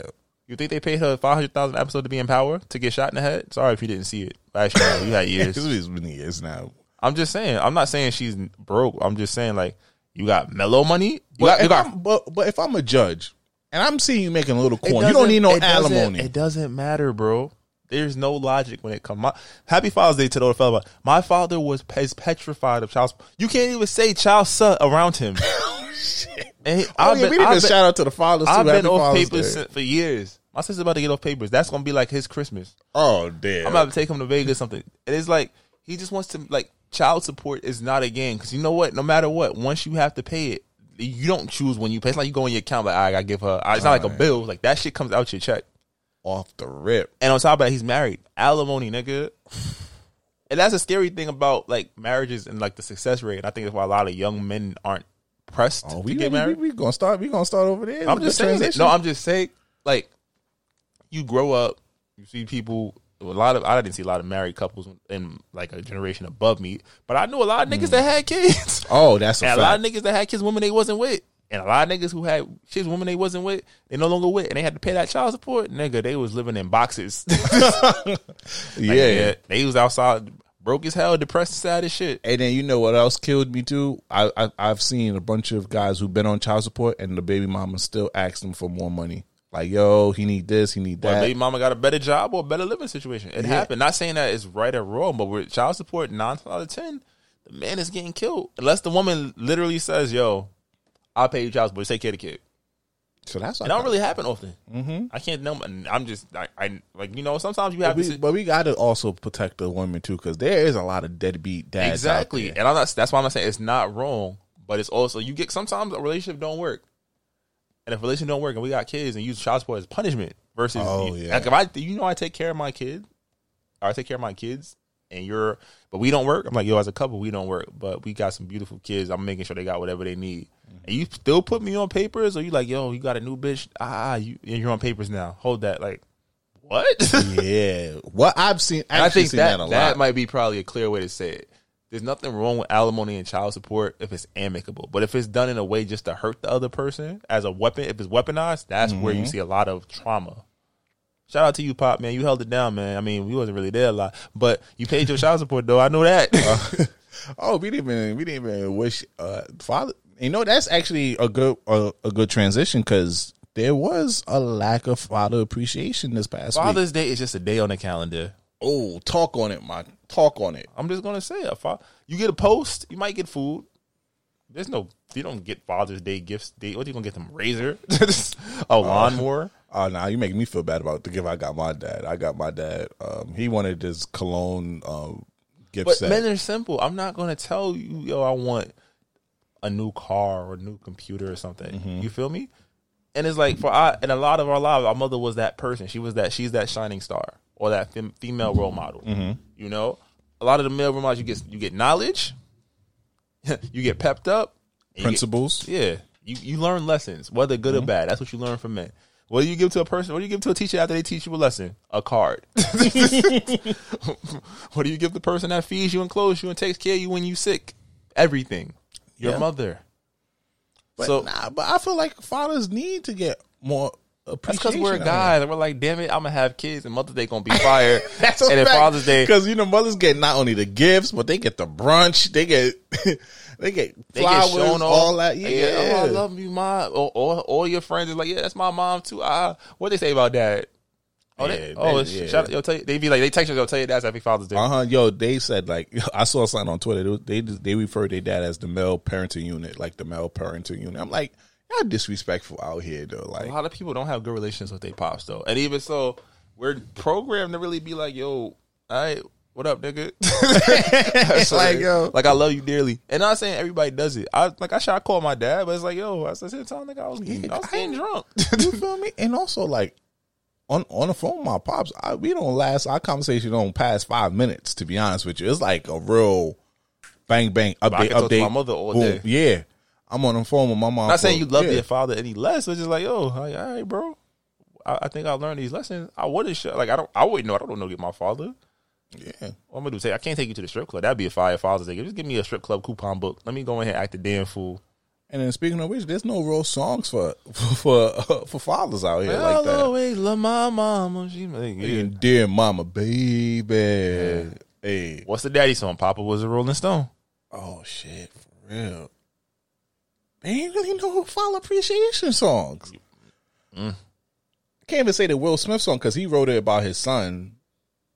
You think they paid her five hundred thousand episode to be in Power to get shot in the head? Sorry if you didn't see it. Actually, you had years. It's been years now. I'm just saying. I'm not saying she's broke. I'm just saying, like, you got mellow money. You but, got, if you got, but, but if I'm a judge and I'm seeing you making a little coin, you don't need no it alimony. Doesn't, it doesn't matter, bro. There's no logic when it comes. Happy Father's Day to the fellow. My father was is petrified of child. You can't even say child son around him. Oh, shit. And he, oh, yeah, been, we need to shout out to the fathers. I've been off papers for years. My sister's about to get off papers. That's going to be like his Christmas. Oh, damn. I'm about to take him to Vegas or something. And it's like, he just wants to, like, child support is not a game. Because you know what? No matter what, once you have to pay it, you don't choose when you pay. It's like you go in your account, like, I got to give her. It's not like a bill. Like, that shit comes out your check. Off the rip. And on top of that, he's married. Alimony, nigga. And that's a scary thing about, like, marriages and, like, the success rate. And I think that's why a lot of young men aren't pressed oh, to we, get married. We're we, we, we going to start, we gonna start over there. I'm just the saying. That, no, I'm just saying, like, you grow up, you see people. A lot of I didn't see a lot of married couples in like a generation above me, but I knew a lot of niggas mm. that had kids. Oh, that's a and fact. A lot of niggas that had kids, women they wasn't with, and a lot of niggas who had kids, women they wasn't with, they no longer with, and they had to pay that child support. Nigga, they was living in boxes. like, yeah. yeah, they was outside, broke as hell, depressed, sad as shit. And then you know what else killed me too? I, I I've seen a bunch of guys who've been on child support, and the baby mama still asks them for more money. Like, yo, he need this, he need that. Well, baby mama got a better job or a better living situation. It yeah. happened. Not saying that it's right or wrong, but with child support, nine out of ten, the man is getting killed. Unless the woman literally says, yo, I'll pay you child support, take care of the kid. So that's like it don't really happen often. Mm-hmm. I can't know. I'm just, I, I, like, you know, sometimes you have but to. We, but we got to also protect the women, too, because there is a lot of deadbeat dads. Exactly. And I'm not, that's why I'm not saying it's not wrong, but it's also, you get, sometimes a relationship don't work. And if relationship don't work and we got kids and use child support as punishment versus oh, yeah. like if I you know I take care of my kid or I take care of my kids and you're but we don't work, I'm like, yo, as a couple we don't work, but we got some beautiful kids, I'm making sure they got whatever they need, and you still put me on papers, or you like, yo, you got a new bitch, ah you, you're on papers now, hold that, like, what? Yeah, what I've seen, I think seen that, that a lot. That might be probably a clear way to say it. There's nothing wrong with alimony and child support if it's amicable. But if it's done in a way just to hurt the other person as a weapon, if it's weaponized, that's mm-hmm. where you see a lot of trauma. Shout out to you, Pop, man. You held it down, man. I mean, we wasn't really there a lot. But you paid your child support, though. I know that. uh, oh, we didn't even, we didn't even wish uh, father. You know, that's actually a good uh, a good transition because there was a lack of father appreciation this past Father's week. Father's Day is just a day on the calendar. Oh, talk on it, man. Talk on it. I'm just gonna say, if I, you get a post, you might get food. There's no, you don't get Father's Day gifts. They, what are you gonna get them? Razor, a lawnmower. Oh uh, uh, nah, you making me feel bad about the gift I got my dad. I got my dad. Um, he wanted this cologne um, gift but set. But men are simple. I'm not gonna tell you, yo, I want a new car or a new computer or something. Mm-hmm. You feel me? And it's like for I in a lot of our lives, our mother was that person. She was that she's that shining star or that fem, female role model. Mm-hmm. You know, a lot of the male role models you get you get knowledge, you get pepped up, principles. You get, yeah, you you learn lessons, whether good mm-hmm. or bad. That's what you learn from men. What do you give to a person? What do you give to a teacher after they teach you a lesson? A card. What do you give the person that feeds you and clothes you and takes care of you when you sick? Everything. Your yeah. mother. But so nah, but I feel like fathers need to get more appreciation. That's because we're guys. And we're like, damn it, I'm gonna have kids, and Mother's Day gonna be fire. That's and then Father's Day, because you know mothers get not only the gifts, but they get the brunch. They get they get flowers, they get shown all that. Yeah, get, oh, I love you, mom. Or, or all your friends is like, yeah, that's my mom too. Ah, what they say about dad? Oh, yeah, they, oh they, yeah. shout, yo, tell you, they be like, they text you, they'll tell you that's every Father's Day. Uh huh. Yo, they said like, I saw a sign on Twitter. They they, they referred their dad as the male parenting unit, like the male parenting unit. I'm like, y'all disrespectful out here though. Like a lot of people don't have good relations with their pops though, and even so, we're programmed to really be like, yo, all right, what up, nigga? It's like, like yo, like I love you dearly, and I'm not saying everybody does it. I like I should I call my dad, but it's like, yo, I said, time nigga, I was getting, I was getting drunk. You feel me? And also like. On on the phone, with my pops, I, we don't last. Our conversation don't pass five minutes. To be honest with you, it's like a real bang bang update. I can talk update. To my mother all boom. Day. Yeah, I'm on the phone with my mom. Not saying you love yeah. your father any less, but just like, yo, all right, bro. I, I think I learned these lessons. I wouldn't sh- like I don't. I wouldn't know. I don't know. Get my father. Yeah, what I'm gonna do? Say I can't take you to the strip club. That'd be a fire Father's Day. Just give me a strip club coupon book. Let me go in here and act a damn fool. And then speaking of which, there's no real songs for for uh, for fathers out here well, like that. I always love my mama. She like, yeah. Dear mama, baby. Yeah. Hey, what's the daddy song? Papa was a Rolling Stone. Oh shit, for real. They ain't really no father appreciation songs. Mm. I can't even say the Will Smith song because he wrote it about his son.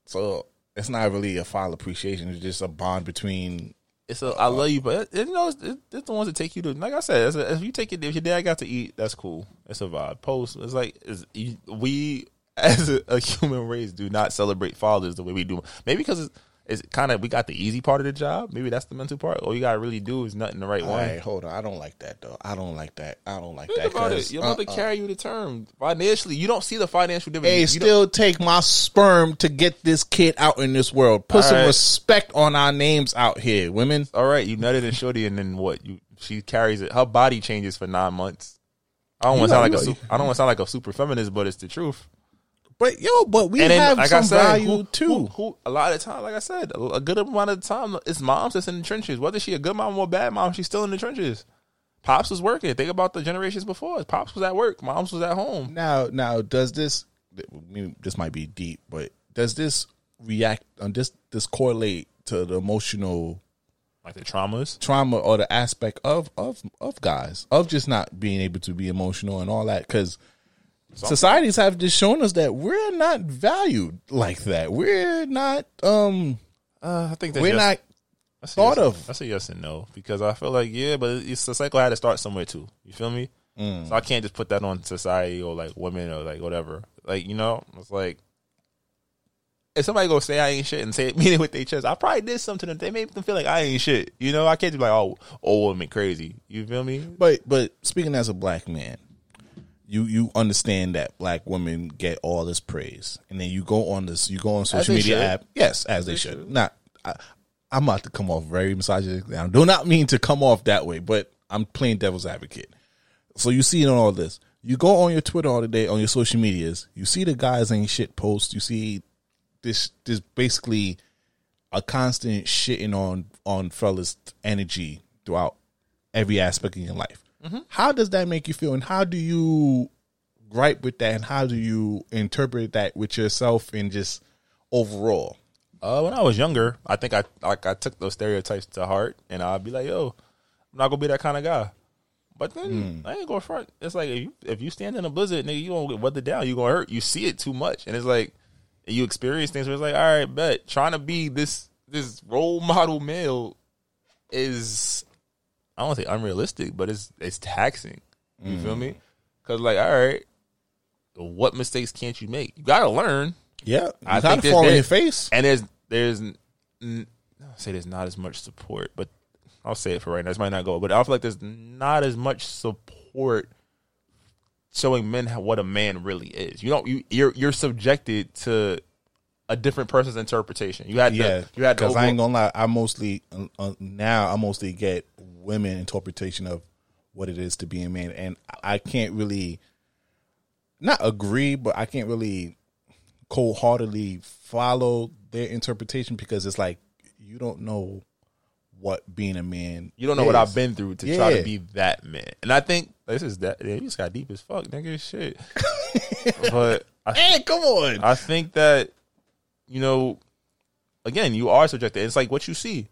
So it's not really a father appreciation. It's just a bond between. It's a, I love you, but it, you know, it's, it's the ones that take you to. Like I said, it's a, if you take it, if your dad got to eat, that's cool. It's a vibe. Post, it's like it's, you, we as a, a human race do not celebrate fathers the way we do. Maybe because it's, it's kind of we got the easy part of the job. Maybe that's the mental part. All you gotta really do is nothing the right way. All right, hold on, I don't like that though. I don't like that. I don't like Think that. About it. Your mother uh-uh. carry you the term financially. You don't see the financial dividend. Hey, you still take my sperm to get this kid out in this world. Put all some right. respect on our names out here, women. All right, you nutted and shorty, and then what? You she carries it. Her body changes for nine months. I don't want to sound like a super, I don't want to sound like a super feminist, but it's the truth. But yo, but we and then, have like some I said, value who, too. Who, who, a lot of the time, like I said, a good amount of the time, it's moms that's in the trenches. Whether she a good mom or a bad mom, she's still in the trenches. Pops was working. Think about the generations before. Pops was at work. Moms was at home. Now, now, does this? This might be deep, but does this react? Um, this this correlate to the emotional, like the traumas, trauma, or the aspect of of of guys of just not being able to be emotional and all that because. Something. Societies have just shown us that we're not valued like that. We're not. Um, uh, I think we're yes. not that's thought yes. of. That's a yes and no because I feel like yeah, but it's the cycle had to start somewhere too. You feel me? Mm. So I can't just put that on society or like women or like whatever. Like you know, it's like if somebody go say I ain't shit and say it, mean it with their chest, I probably did something to them. They made them feel like I ain't shit. You know, I can't just be like oh, old woman crazy. You feel me? But but speaking as a black man. You you understand that black women get all this praise, and then you go on this, you go on social media should. app, yes, as, as they, they should. should. Not, I, I'm about to come off very misogynistic. I do not mean to come off that way, but I'm playing devil's advocate. So you see all this, you go on your Twitter all the day, on your social medias, you see the guys ain't shit posts, you see this this basically a constant shitting on on fellas' energy throughout every aspect of your life. Mm-hmm. How does that make you feel, and how do you gripe with that, and how do you interpret that with yourself and just overall? Uh, when I was younger, I think I like I took those stereotypes to heart, and I'd be like, "Yo, I'm not gonna be that kind of guy." But then mm. I ain't gonna front. It's like if you, if you stand in a blizzard, nigga, you gonna get weathered down. You gonna hurt. You see it too much, and it's like you experience things where it's like, "All right, bet trying to be this this role model male is." I don't want to say unrealistic, but it's it's taxing. You mm-hmm. feel me? Because like, all right, what mistakes can't you make? You gotta learn. Yeah, you I gotta think fall in your face. And there's there's I don't say there's not as much support, but I'll say it for right now. This might not go, but I feel like there's not as much support showing men how, what a man really is. You don't. You, you're you're subjected to a different person's interpretation. You had yeah. To, you had because I ain't gonna lie. I mostly uh, now I mostly get women interpretation of what it is to be a man, and I can't really not agree, but I can't really cold-heartedly follow their interpretation because it's like you don't know what being a man you don't know is. What I've been through to yeah. try to be that man. And I think this is that yeah, you just got deep as fuck, nigga. Shit. But I, hey, come on. I think that, you know, again, you are subjected. It's like what you see.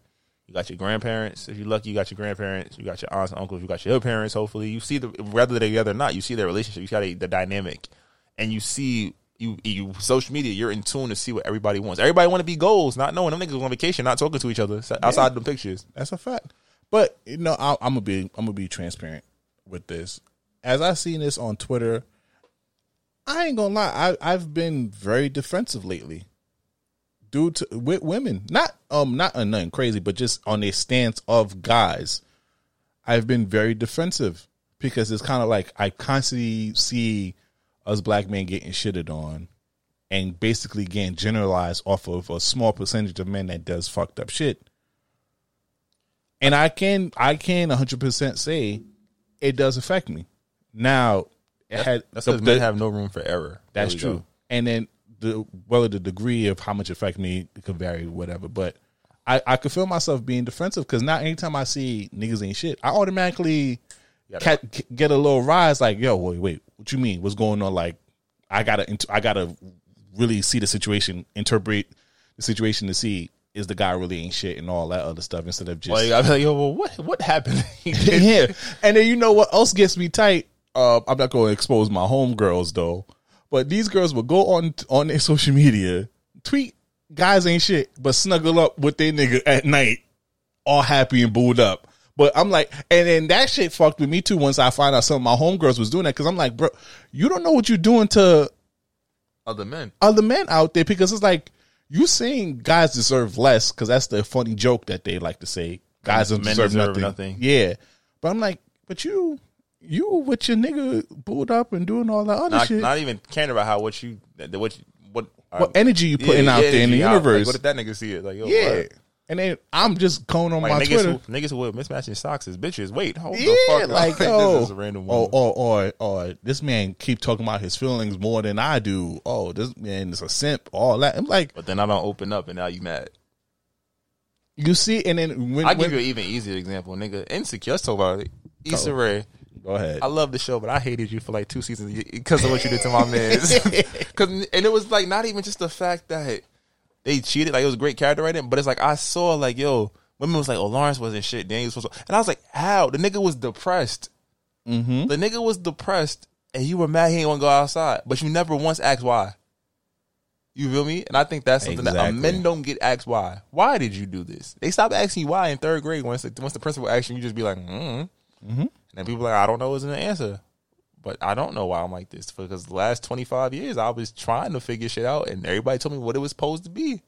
You got your grandparents. If you're lucky, you got your grandparents. You got your aunts and uncles. You got your parents, hopefully. You see, the whether they're together or not, you see their relationship. You see the dynamic. And you see, you, you social media, you're in tune to see what everybody wants. Everybody want to be goals, not knowing. Them niggas was on vacation, not talking to each other outside of the pictures. That's a fact. But, you know, I, I'm going to be I'm gonna be transparent with this. As I've seen this on Twitter, I ain't going to lie. I, I've been very defensive lately. Due to with women, not um, not on nothing crazy, but just on their stance of guys, I've been very defensive because it's kind of like I constantly see us black men getting shitted on, and basically getting generalized off of a small percentage of men that does fucked up shit. And I can I can one hundred percent say it does affect me. Now it had that's the, men have no room for error. That's true, go. And then. The, well, the degree of how much it affects me it could vary, whatever. But I, I could feel myself being defensive because now anytime I see niggas ain't shit, I automatically ca- get a little rise. Like, yo, wait, wait, what you mean? What's going on? Like, I gotta, I gotta really see the situation, interpret the situation to see is the guy really ain't shit and all that other stuff instead of just. Like, I'm like, yo, well, what, what happened? Yeah, and then you know what else gets me tight? Uh, I'm not going to expose my homegirls though. But these girls will go on on their social media, tweet guys ain't shit, but snuggle up with their nigga at night, all happy and booed up. But I'm like, and then that shit fucked with me too once I find out some of my homegirls was doing that because I'm like, bro, you don't know what you're doing to other men, other men out there because it's like you saying guys deserve less because that's the funny joke that they like to say guys men deserve, deserve nothing. nothing, yeah. But I'm like, but you. You with your nigga booed up and doing all that other not, shit. Not even caring about how what you what you, what what right. energy you putting yeah, out yeah, there in the out. universe. Like, what did that nigga see it? Like yo, yeah, what? And then I'm just going on like, my niggas Twitter. Who, niggas who wear mismatching socks is bitches. Wait, hold yeah, the fuck like, up. Yo, this is a random one. Or or or this man keep talking about his feelings more than I do. Oh, this man is a simp. All that. I'm like, but then I don't open up, and now you mad. You see, and then when I give when, you an even easier example, nigga. Insecure, let's talk about it. Issa Rae. Go ahead. I love the show, but I hated you for like two seasons because of what you did to my man. And it was like not even just the fact that they cheated. Like it was great character writing, but it's like I saw like yo, women was like, oh Lawrence wasn't shit. Daniel was supposed to. And I was like, how the nigga was depressed. Mm-hmm. The nigga was depressed, and you were mad he ain't want to go outside, but you never once asked why. You feel me? And I think that's something exactly. that men don't get asked why. Why did you do this? They stopped asking you why in third grade once. The, once the principal asked you, you just be like, mm-hmm. Mm-hmm. And people are like, I don't know isn't the answer. But I don't know why I'm like this. Because the last twenty-five years, I was trying to figure shit out. And everybody told me what it was supposed to be.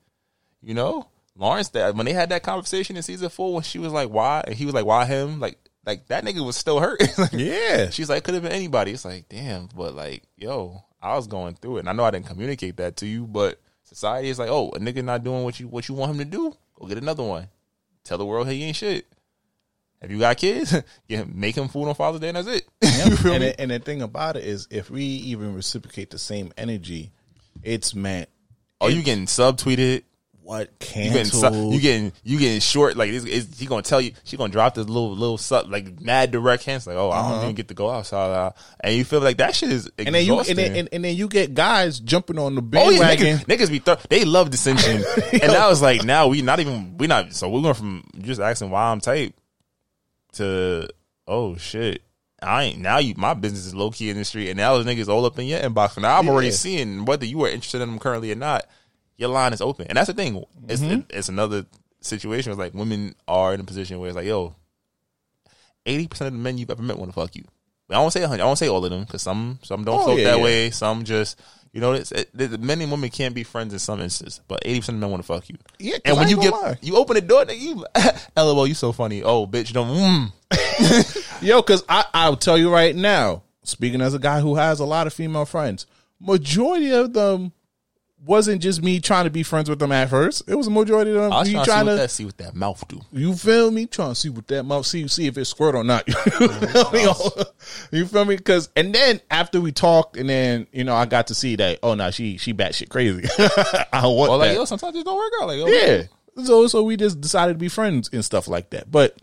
You know? Lawrence, that when they had that conversation in season four, when she was like, why? And he was like, why him? Like, like that nigga was still hurt. Like, yeah. She's like, could have been anybody. It's like, damn. But like, yo, I was going through it. And I know I didn't communicate that to you. But society is like, oh, a nigga not doing what you what you want him to do? Go get another one. Tell the world, hey, he ain't shit. If you got kids, yeah, make them food on Father's Day and that's it. Yep. and, the, and the thing about it is, if we even reciprocate the same energy, it's meant. Oh, it's, you getting subtweeted? What canceled? You getting you getting, you getting short? Like it's, it's, she gonna tell you? She gonna drop this little little sub, like mad direct hints? Like oh, I don't uh-huh. even get to go outside, uh, and you feel like that shit is exhausting. And then you and then, and, and then you get guys jumping on the bandwagon. Oh, yeah, niggas, niggas be th- they love dissension, and I was like, now we not even we not so we're going from just asking why I'm tight. To oh shit, I ain't now. You my business is low key in the street, and now those niggas all up in your inbox. Now I'm yeah. already seeing whether you are interested in them currently or not. Your line is open, and that's the thing. It's mm-hmm. it, it's another situation. It's like women are in a position where it's like, yo, eighty percent of the men you've ever met want to fuck you. But I won't say one hundred. I won't say all of them because some some don't oh, float yeah, that yeah. way. Some just You know, it's, it, it, men and women can't be friends in some instances, but eighty percent of men want to fuck you. Yeah, and when you get lie. you open the door, nigga, you lol, you so funny. Oh, bitch, don't. Mm. Yo, because I I'll tell you right now, speaking as a guy who has a lot of female friends, majority of them wasn't just me trying to be friends with them at first. It was a majority of them. I was trying, trying to, see, to what that, see what that mouth do. You feel me? Trying to see what that mouth see see if it squirt or not. You feel me? You feel me? Because and then after we talked, and then you know I got to see that oh no nah, she she batshit crazy. I don't want well, that. Like, yo, sometimes it don't work out. Like yo, yeah. Man. So so we just decided to be friends and stuff like that. But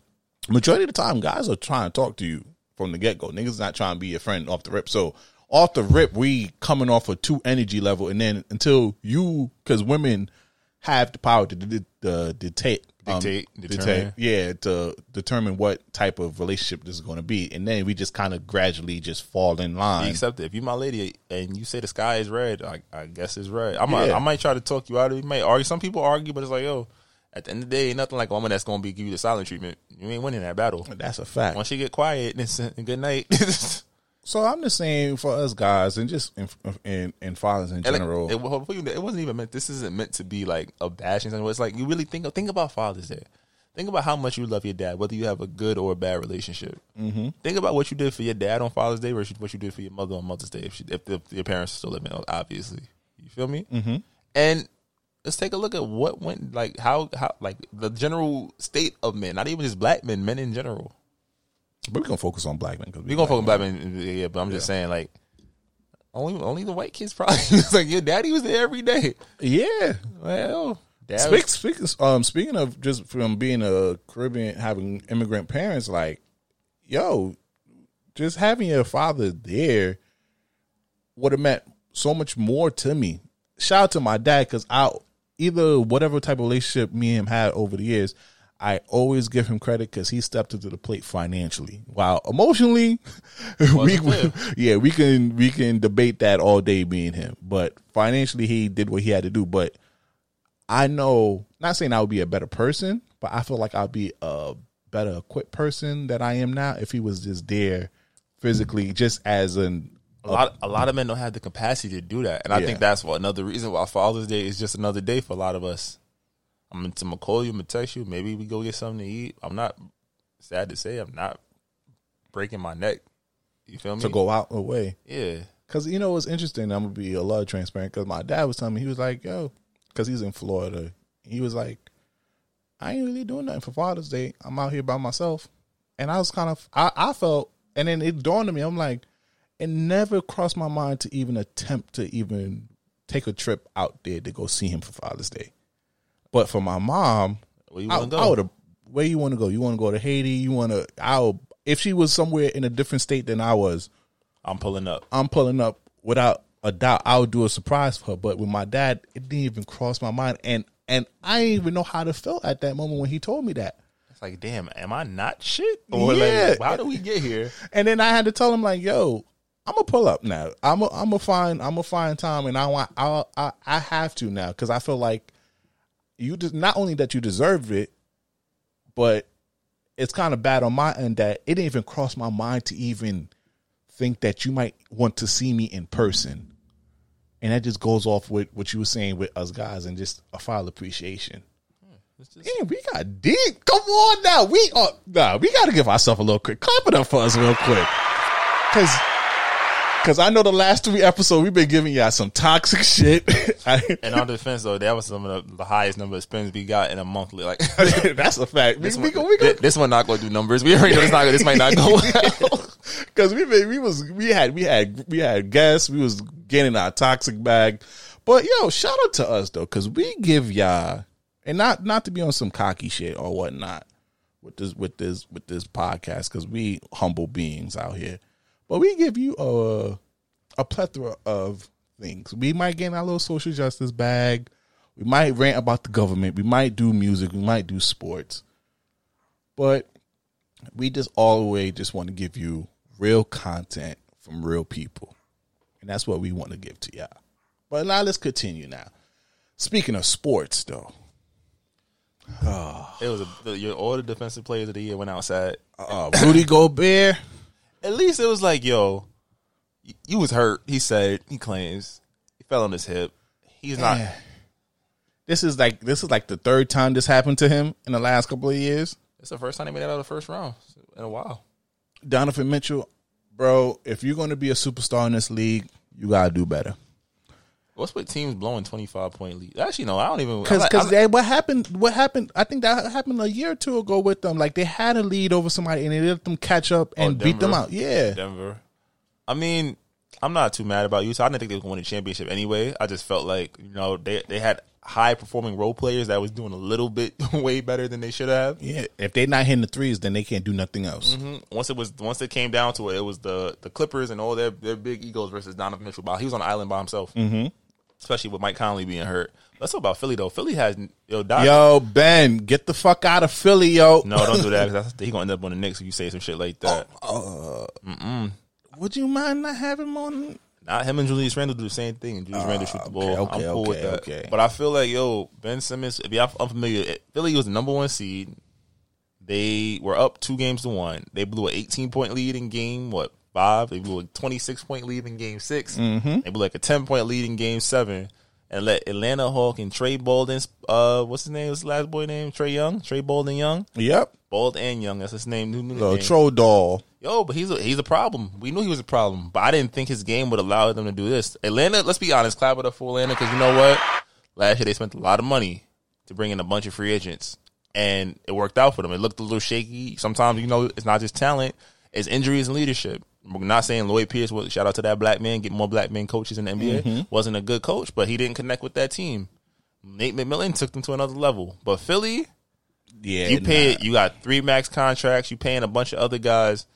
majority of the time, guys are trying to talk to you from the get go. Niggas not trying to be your friend off the rip. So. Off the rip, we coming off a two energy level, and then until you, because women have the power to d- d- dictate, um, dictate, dictate, yeah, to determine what type of relationship this is going to be, and then we just kind of gradually just fall in line. Except if you my lady and you say the sky is red, I, I guess it's red. I might, yeah. I might try to talk you out of it. You might argue. Some people argue, but it's like, yo, at the end of the day, ain't nothing like a woman that's going to be give you the silent treatment. You ain't winning that battle. That's a fact. Once you get quiet, and good night. So I'm just saying for us guys and just in in, in fathers in general. Like, it, it wasn't even meant. This isn't meant to be like a bashing. It's like you really think think about fathers there. Think about how much you love your dad, whether you have a good or a bad relationship. Mm-hmm. Think about what you did for your dad on Father's Day versus what you did for your mother on Mother's Day. If, she, if, the, if your parents are still living, obviously, you feel me. Mm-hmm. And let's take a look at what went like how how like the general state of men, not even just black men, men in general. But we're going to focus on black men. We're we going to focus on black men, yeah, but I'm yeah. just saying, like, only only the white kids probably. It's like, your daddy was there every day. Yeah. Well, dad Speak, was- speaking, um, speaking of just from being a Caribbean, having immigrant parents, like, yo, just having your father there would have meant so much more to me. Shout out to my dad, because I, either whatever type of relationship me and him had over the years, I always give him credit because he stepped into the plate financially. While emotionally, we, yeah, we can we can debate that all day, me and him. But financially, he did what he had to do. But I know, not saying I would be a better person, but I feel like I'd be a better equipped person than I am now if he was just there physically, just as an. A lot, a lot of men don't have the capacity to do that, and I yeah. think that's what, another reason why Father's Day is just another day for a lot of us. I'm gonna call you, I'm gonna text you. Maybe we go get something to eat. I'm not, sad to say, I'm not breaking my neck. You feel me? To go out away. Yeah. Because, you know, it's interesting. I'm going to be a lot transparent because my dad was telling me, he was like, yo, because he's in Florida. He was like, I ain't really doing nothing for Father's Day. I'm out here by myself. And I was kind of, I, I felt, and then it dawned on me, I'm like, it never crossed my mind to even attempt to even take a trip out there to go see him for Father's Day. But for my mom, where you want to go? Where you want to go? You want to go to Haiti? You want to? I'll if she was somewhere in a different state than I was, I'm pulling up. I'm pulling up without a doubt. I'll do a surprise for her. But with my dad, it didn't even cross my mind, and and I didn't even know how to feel at that moment when he told me that. It's like, damn, am I not shit? Or yeah. Like, how do we get here? And then I had to tell him like, yo, I'm gonna pull up now. I'm a, I'm a find I'm a find time, and I want I I I have to now because I feel like. You just not only that you deserve it, but it's kind of bad on my end that it didn't even cross my mind to even think that you might want to see me in person. And that just goes off with what you were saying with us guys and just a file appreciation. Just... Damn, we got deep. Come on now. We are nah, we gotta give ourselves a little quick clap it up for us real quick. Cause Because I know the last three episodes, we've been giving y'all some toxic shit. In our defense, though, that was some of the, the highest number of spins we got in a monthly. Like that's a fact. This, we, one, we go, we go. Th- this one not going to do numbers. We already know this, not, this might not go well. Because we we was we had we had we had guests. We was getting our toxic bag. But yo, shout out to us though, because we give y'all, and not not to be on some cocky shit or whatnot with this with this with this podcast, because we humble beings out here. But we give you a, a plethora of things. We might get in our little social justice bag. We might rant about the government. We might do music. We might do sports. But we just all the way just want to give you real content from real people. And that's what we want to give to y'all. But now let's continue now. Speaking of sports, though. Oh. It was a, your, all the defensive players of the year went outside. Uh, Rudy Gobert. At least it was like, yo, you was hurt. He said, he claims. fell on his hip. He's not. Yeah. This is like this is like the third time this happened to him in the last couple of years. It's the first time he made it out of the first round in a while. Donovan Mitchell, bro, if you're going to be a superstar in this league, you got to do better. What's with teams blowing twenty-five point leads? Actually, no, I don't even... Because like, what happened, what happened, I think that happened a year or two ago with them. Like, they had a lead over somebody, and they let them catch up and oh, beat them out. Yeah. Denver. I mean, I'm not too mad about Utah. I didn't think they were going to win the championship anyway. I just felt like, you know, they, they had high-performing role players that was doing a little bit way better than they should have. Yeah, if they're not hitting the threes, then they can't do nothing else. Mm-hmm. Once it was, once it came down to it, it was the, the Clippers and all their, their big egos versus Donovan Mitchell. He was on the island by himself. Mm-hmm. Especially with Mike Conley being hurt. Let's talk about Philly, though. Philly has... Yo, Donovan. Yo, Ben, get the fuck out of Philly, yo. No, don't do that, because he's going to end up on the Knicks if you say some shit like that. Uh, Mm-mm. Would you mind not having him on? Not him and Julius Randle do the same thing, and Julius uh, Randle shoot the ball. Okay, okay, I'm cool okay, with that. Okay. But I feel like, yo, Ben Simmons, if y'all unfamiliar, Philly was the number one seed. They were up two games to one. They blew an eighteen-point lead in game, what? Five. They blew a twenty-six point lead in game six. Mm-hmm. They blew like a ten point lead in game seven, and let Atlanta Hawk and Trey Bolden, uh, what's his name? What's the last boy name? Trey Young? Trey Bolden Young? Yep. Bold and Young. That's his name. New, new Little name. Troll doll. Yo, but he's a, he's a problem. We knew he was a problem, but I didn't think his game would allow them to do this. Atlanta, let's be honest, clap it up for Atlanta, because you know what? Last year they spent a lot of money to bring in a bunch of free agents, and it worked out for them. It looked a little shaky. Sometimes, you know, it's not just talent. It's injuries and leadership. I'm not saying Lloyd Pierce, shout out to that black man, get more black men coaches in the N B A, mm-hmm. wasn't a good coach, but he didn't connect with that team. Nate McMillan took them to another level. But Philly, yeah, you paid, nah. you got three max contracts, you paying a bunch of other guys.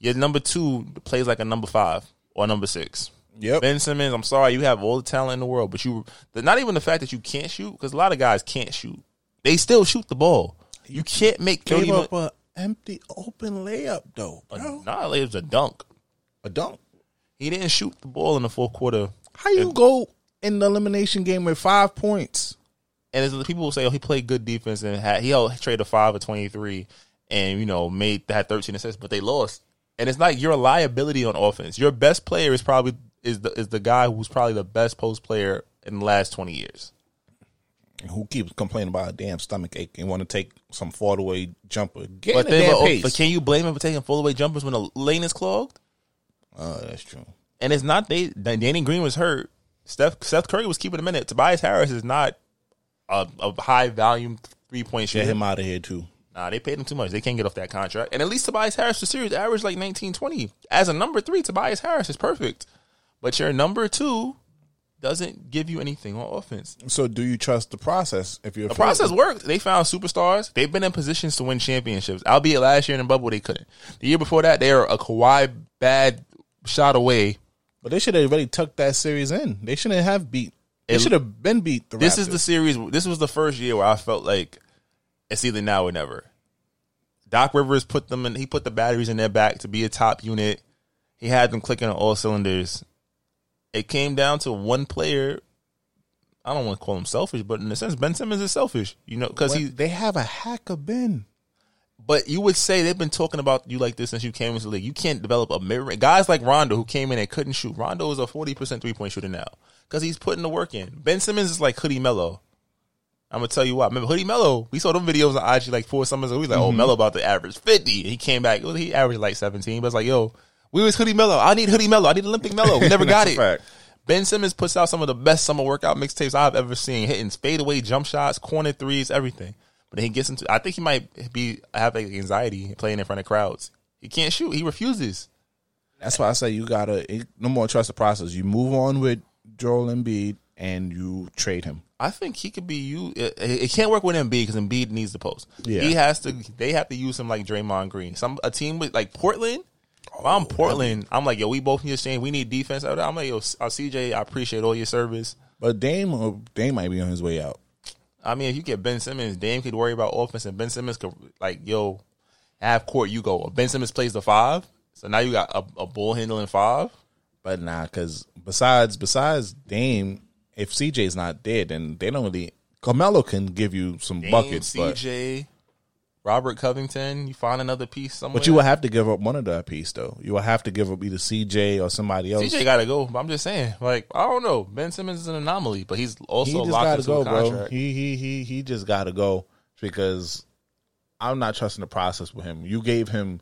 Your number two plays like a number five or number six. Yep. Ben Simmons, I'm sorry, you have all the talent in the world, but you not even the fact that you can't shoot, because a lot of guys can't shoot. They still shoot the ball. You can't make thirty gave up a empty open layup, though, bro. Nah, layup's a dunk. A dunk. He didn't shoot the ball in the fourth quarter. How you and, go in the elimination game with five points? And as people will say, oh, he played good defense and had, he traded five or twenty-three and, you know, made had thirteen assists, but they lost. And it's like you're a liability on offense. Your best player is probably is the is the guy who's probably the best post player in the last twenty years. Who keeps complaining about a damn stomach ache and want to take some fadeaway jumper? Get but, in damn but, pace. But can you blame him for taking fadeaway jumpers when the lane is clogged? Oh, that's true. And it's not they. Danny Green was hurt. Steph Seth Curry was keeping a minute. Tobias Harris is not a, a high volume three point shooter. Get him out of here too. Nah, they paid him too much. They can't get off that contract. And at least Tobias Harris the series average like nineteen twenty as a number three. Tobias Harris is perfect, but your number two doesn't give you anything on offense. So do you trust the process? If you're the process worked, they found superstars. They've been in positions to win championships. Albeit last year in the bubble they couldn't. The year before that they were a Kawhi bad shot away. But they should have already tucked that series in. They shouldn't have beat. They should have been beat the Raptors. This is the series. This was the first year where I felt like it's either now or never. Doc Rivers put them in. He put the batteries in their back to be a top unit. He had them clicking on all cylinders. It came down to one player. I don't want to call him selfish, but in a sense, Ben Simmons is selfish. You know, because he they have a hack of Ben. But you would say they've been talking about you like this since you came into the league. You can't develop a mirror. Guys like Rondo who came in and couldn't shoot. Rondo is a forty percent three-point shooter now because he's putting the work in. Ben Simmons is like Hoodie Melo. I'm going to tell you why. Remember Hoodie Melo? We saw them videos on I G like four summers ago. We was like, mm-hmm. oh, Melo about to average fifty. And he came back. He averaged like seventeen. But it's like, yo, we was Hoodie Melo. I need Hoodie Melo. I need Olympic Melo. We never got it. Fact. Ben Simmons puts out some of the best summer workout mixtapes I've ever seen, hitting fadeaway jump shots, corner threes, everything. But he gets into. I think he might be have like anxiety playing in front of crowds. He can't shoot. He refuses. That's why I say you gotta no more trust the process. You move on with Joel Embiid and you trade him. I think he could be you. It, it can't work with Embiid because Embiid needs the post. Yeah. He has to. They have to use him like Draymond Green. Some a team with like Portland. If I'm Portland, I'm like, yo, we both need a change. We need defense. I'm like, yo, C J, I appreciate all your service. But Dame, Dame might be on his way out. I mean, if you get Ben Simmons, Dame could worry about offense, and Ben Simmons could, like, yo, half court, you go. Ben Simmons plays the five, so now you got a, a bull handling five. But nah, because besides besides Dame, if C J's not there, then they don't really – Carmelo can give you some Dame, buckets. C J, Robert Covington, you find another piece somewhere. But you will have to give up one of that piece, though. You will have to give up either C J or somebody else. C J got to go. I'm just saying, like, I don't know. Ben Simmons is an anomaly, but he's also he locked into go, a contract. Bro. He he he he just got to go because I'm not trusting the process with him. You gave him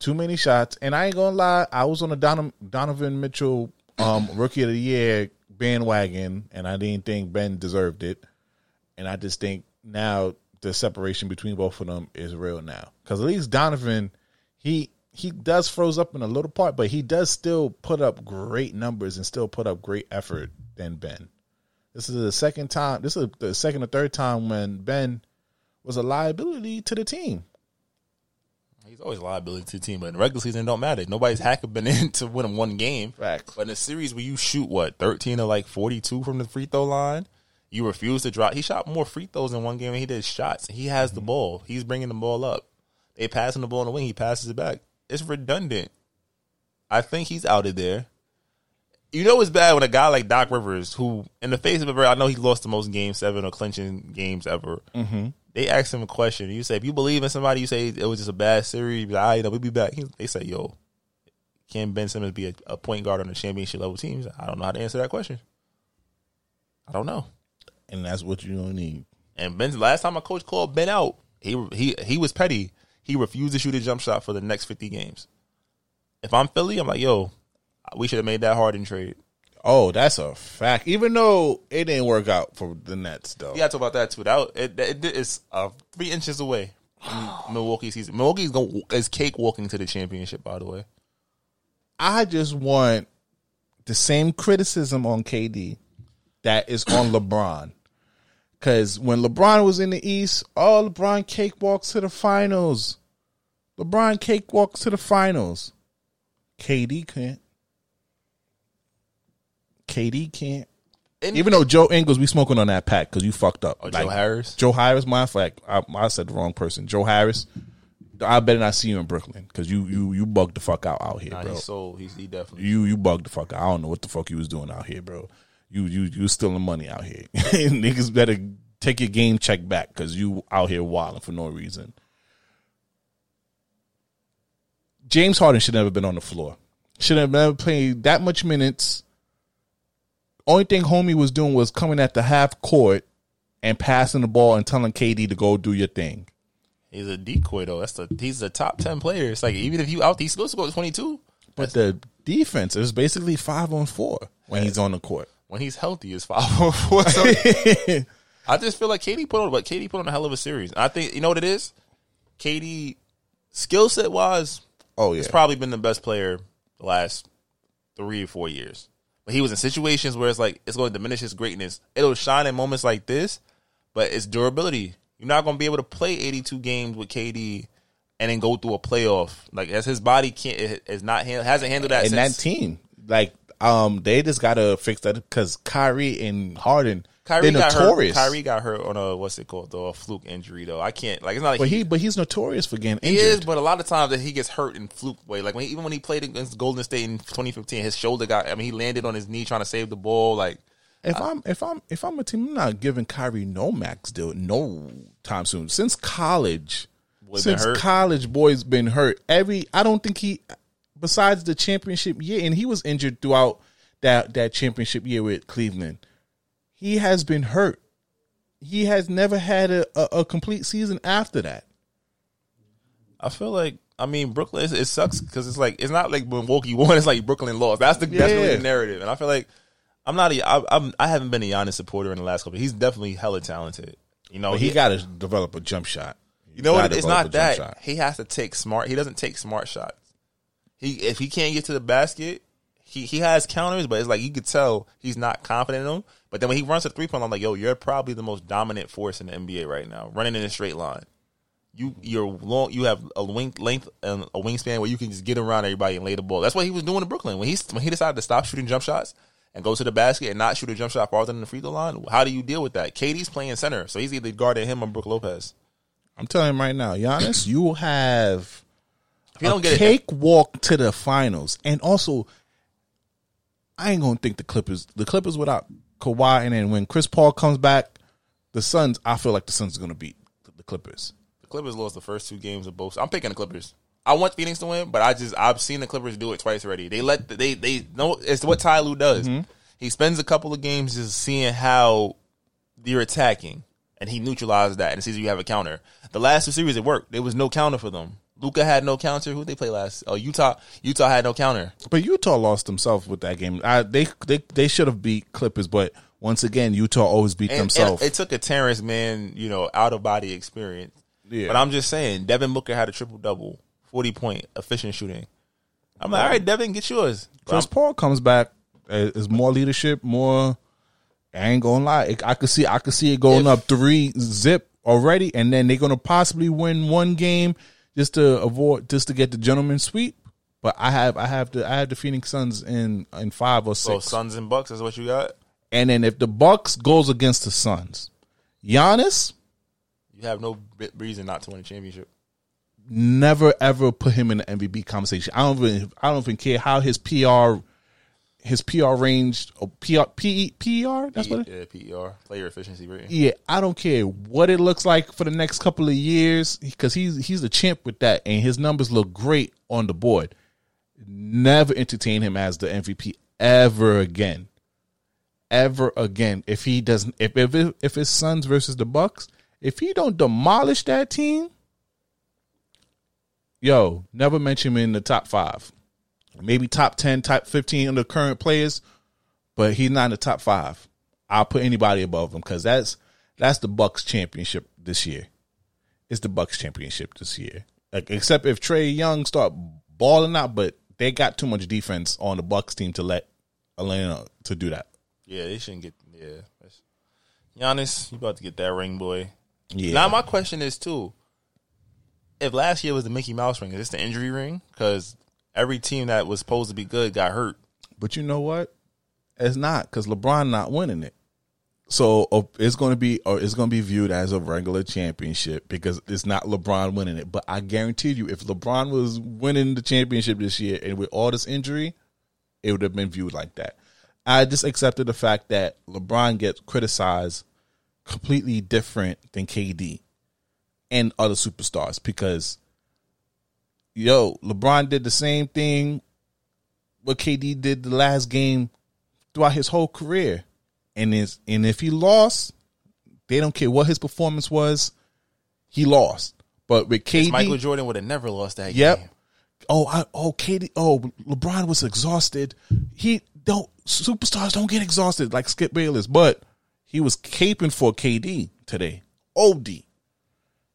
too many shots, and I ain't gonna lie. I was on the Don- Donovan Mitchell um, Rookie of the Year bandwagon, and I didn't think Ben deserved it, and I just think now the separation between both of them is real now. Because at least Donovan, he he does froze up in a little part, but he does still put up great numbers and still put up great effort than Ben. This is the second time, this is the second or third time when Ben was a liability to the team. He's always a liability to the team, but in the regular season, it don't matter. Nobody's hacker been in to win him one game. Facts. But in a series where you shoot, what, thirteen or like forty-two from the free throw line? You refuse to drop. He shot more free throws in one game than he did shots. He has the ball. He's bringing the ball up. They pass him the ball on the wing. He passes it back. It's redundant. I think he's out of there. You know it's bad when a guy like Doc Rivers, who in the face of a very, I know he lost the most game seven or clinching games ever. Mm-hmm. They asked him a question. You say, if you believe in somebody, you say it was just a bad series. Like, ah, you know, we'll be back. He, they say, yo, can Ben Simmons be a, a point guard on a championship level team? Like, I don't know how to answer that question. I don't know. And that's what you don't need. And Ben's last time my coach called Ben out, he he he was petty. He refused to shoot a jump shot for the next fifty games. If I'm Philly, I'm like, yo, we should have made that Harden trade. Oh, that's a fact. Even though it didn't work out for the Nets, though. Yeah, I talk about that too. That it, it, it it's uh, three inches away from Milwaukee's season. Milwaukee's gonna is cake walking to the championship. By the way, I just want the same criticism on K D that is on LeBron. Because when LeBron was in the East, oh, LeBron cakewalks to the finals. LeBron cakewalks to the finals. K D can't. K D can't. And even though Joe Ingles, we smoking on that pack because you fucked up. Oh, like, Joe Harris? Joe Harris, my fact, I, I said the wrong person. Joe Harris, I better not see you in Brooklyn because you you you bugged the fuck out out here, nah, bro. He's sold. He's, he definitely. You, you bugged the fuck out. I don't know what the fuck you was doing out here, bro. You you you stealing money out here. Niggas better take your game check back because you out here wilding for no reason. James Harden should never been on the floor. Should have never played that much minutes. Only thing homie was doing was coming at the half court and passing the ball and telling K D to go do your thing. He's a decoy though. That's the he's a top ten player. It's like even if you out, he's supposed to go twenty two. But the defense is basically five on four when he's on the court. When he's healthy, it's five on four. So I just feel like K D put on, but K D put on a hell of a series. I think you know what it is. K D skill set wise, oh yeah, he's probably been the best player the last three or four years. But he was in situations where it's like it's going to diminish his greatness. It'll shine in moments like this, but it's durability. You're not going to be able to play eighty-two games with K D and then go through a playoff. Like as his body can't is not hasn't handled that. And since. That team like. Um, they just gotta fix that because Kyrie and Harden, Kyrie they're got notorious. Hurt. Kyrie got hurt on a what's it called though, a fluke injury though. I can't like it's not. Like but he, he but he's notorious for getting injured. He is, but a lot of times that he gets hurt in fluke way. Like when he, even when he played against Golden State in twenty fifteen, his shoulder got. I mean, he landed on his knee trying to save the ball. Like if I, I'm if I'm if I'm a team, I'm not giving Kyrie no max deal no time soon. Since college, since college, boy's been hurt. Every I don't think he. Besides the championship year, and he was injured throughout that, that championship year with Cleveland, he has been hurt. He has never had a, a, a complete season after that. I feel like, I mean, Brooklyn, it, it sucks because it's like, it's not like Milwaukee won, it's like Brooklyn lost. That's the yeah. That's really the narrative. And I feel like, I'm not, a, I, I'm, I haven't been a Giannis supporter in the last couple. He's definitely hella talented. You know, but he, he got to develop a jump shot. He's you know what? It's not that. Shot. He has to take smart, he doesn't take smart shots. He if he can't get to the basket, he, he has counters, but it's like you could tell he's not confident in them. But then when he runs a three point, I'm like, yo, you're probably the most dominant force in the N B A right now, running in a straight line. You you're long, you have a wing length and a wingspan where you can just get around everybody and lay the ball. That's what he was doing in Brooklyn when he when he decided to stop shooting jump shots and go to the basket and not shoot a jump shot farther than the free throw line. How do you deal with that? K D's playing center, so he's either guarding him or Brook Lopez. I'm telling him right now, Giannis, you will have. You don't get a cakewalk to the finals. And also, I ain't going to think the Clippers. The Clippers without Kawhi, and then when Chris Paul comes back, the Suns, I feel like the Suns are going to beat the Clippers. Clippers lost the first two games of both. I'm picking the Clippers. I want Phoenix to win, but I just I've seen the Clippers do it twice already. They let the, they they know it's what Ty Lue does. Mm-hmm. He spends a couple of games just seeing how you're attacking, and he neutralizes that and sees you have a counter. The last two series it worked. There was no counter for them. Luka had no counter. Who they play last? Oh, Utah. Utah had no counter. But Utah lost themselves with that game. I, they they they should have beat Clippers, but once again, Utah always beat and, themselves. And it took a Terrence Mann, you know, out of body experience. Yeah. But I'm just saying, Devin Booker had a triple double. forty-point efficient shooting. I'm like, all right, Devin, get yours. Chris Paul comes back. It's more leadership, more... I ain't going to lie. I could see I could see it going if, up three zip already, and then they're going to possibly win one game just to avoid, just to get the gentleman's sweep. But I have I have the I have the Phoenix Suns in, in five or six. Oh, Suns and Bucks is what you got? And then if the Bucks goes against the Suns, Giannis? You have no reason not to win a championship. Never ever put him in the M V P conversation. I don't even I don't even care how his P R, his P R range or P R P E R. That's what it is? Yeah, P E R, player efficiency rating. Yeah, I don't care what it looks like for the next couple of years because he's he's the champ with that, and his numbers look great on the board. Never entertain him as the M V P ever again, ever again. If he doesn't, if if if his Suns versus the Bucks, if he don't demolish that team. Yo, never mention him in the top five. Maybe top ten, top fifteen under current players, but he's not in the top five. I'll put anybody above him because that's that's the Bucks championship this year. It's the Bucks championship this year. Like, except if Trae Young start balling out, but they got too much defense on the Bucks team to let Atlanta to do that. Yeah, they shouldn't get yeah. Giannis, you about to get that ring, boy. Yeah. Now my question is too. If last year was the Mickey Mouse ring, is this the injury ring? Because every team that was supposed to be good got hurt. But you know what? It's not because LeBron not winning it. So it's going to be, or it's going to be viewed as a regular championship because it's not LeBron winning it. But I guarantee you, if LeBron was winning the championship this year and with all this injury, it would have been viewed like that. I just accepted the fact that LeBron gets criticized completely different than K D. And other superstars because, yo, LeBron did the same thing what K D did the last game throughout his whole career. And, is, and if he lost, they don't care what his performance was, he lost. But with K D... Yes, Michael Jordan would have never lost that yep. game. Oh, I, oh, K D... Oh, LeBron was exhausted. He don't... Superstars don't get exhausted like Skip Bayless, but he was caping for K D today. O D.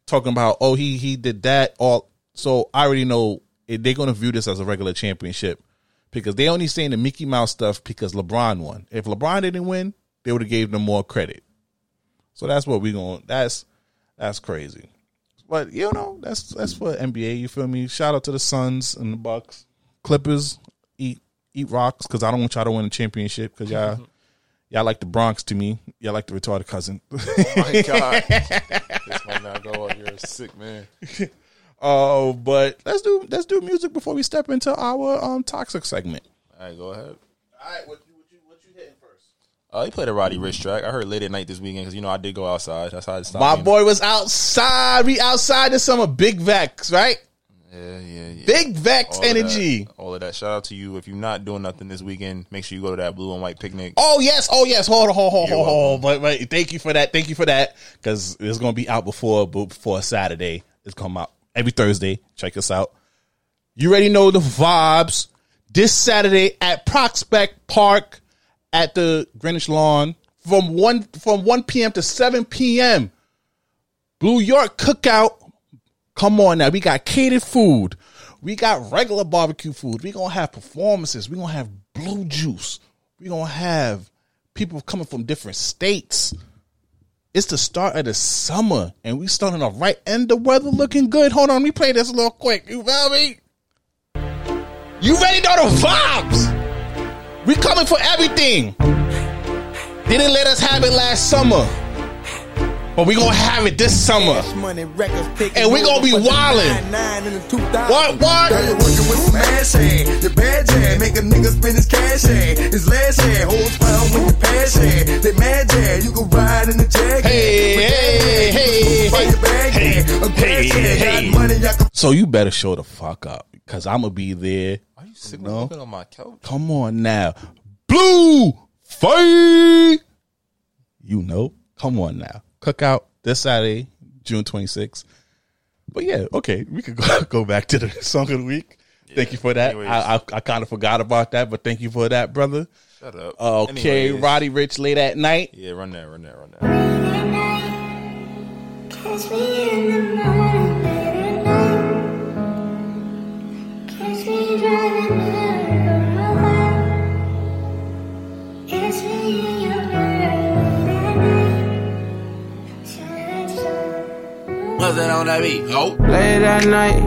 Talking about, oh, he he did that. all. So I already know they're going to view this as a regular championship because they only saying the Mickey Mouse stuff because LeBron won. If LeBron didn't win, they would have gave them more credit. So that's what we're going to – that's that's crazy. But, you know, that's that's for N B A, you feel me? Shout out to the Suns and the Bucks. Clippers, eat eat rocks because I don't want y'all to win a championship because y'all, y'all like the Bronx to me. Y'all like the retarded cousin. Oh, my God. This might not go up. You're a sick man. Oh, uh, but let's do let's do music before we step into our um toxic segment. All right, go ahead. All right, what you what you what you hitting first? Oh, uh, he played a Roddy Ricch track. I heard Late at Night this weekend because you know I did go outside. That's how I stopped. My being. boy was outside. We outside this summer. Big Vex, right? Yeah, yeah, yeah. Big Vex all energy. Of that, all of that. Shout out to you. If you're not doing nothing this weekend, make sure you go to that blue and white picnic. Oh, yes. Oh, yes. Hold on, hold on, hold on, hold on. But, but thank you for that. Thank you for that. Because it's going to be out before, before Saturday. It's come out every Thursday. Check us out. You already know the vibes. This Saturday at Prospect Park at the Greenwich Lawn from one, from one p m to seven p m Blue York Cookout. Come on now. We got catered food. We got regular barbecue food. We're going to have performances. We're going to have blue juice. We're going to have people coming from different states. It's the start of the summer, and we starting off right, and the weather looking good. Hold on. Let me play this a little quick. You feel me? You ready to know the vibes? We coming for everything. They didn't let us have it last summer. But we gonna have it this summer. Money, records, and we gonna be wildin'. What, what? Girl, you working with smash head. Your bad head. Make a nigga spend his cash head. His last head. Hold fire with your past head. They mad head. You can ride in the jacket. Hey, hey, hey, hey, hey, hey. A hey, hey. Money, can- so you better show the fuck up, because I'm going to be there. Are you sitting no? on my couch? Come on now. Blue fight. You know. Come on now. Cookout this Saturday, June twenty-sixth. But yeah, okay. We could go, go back to the song of the week. Yeah, thank you for that. Anyways. I I, I kind of forgot about that, but thank you for that, brother. Shut up. Okay, anyways. Roddy Ricch, Late at Night. Yeah, run that, run that, run that. Night, catch me in the morning, late at night. Catch me driving out of my way. Catch me in your night. Shine, shine. What's that on that beat? Oh. Late at night.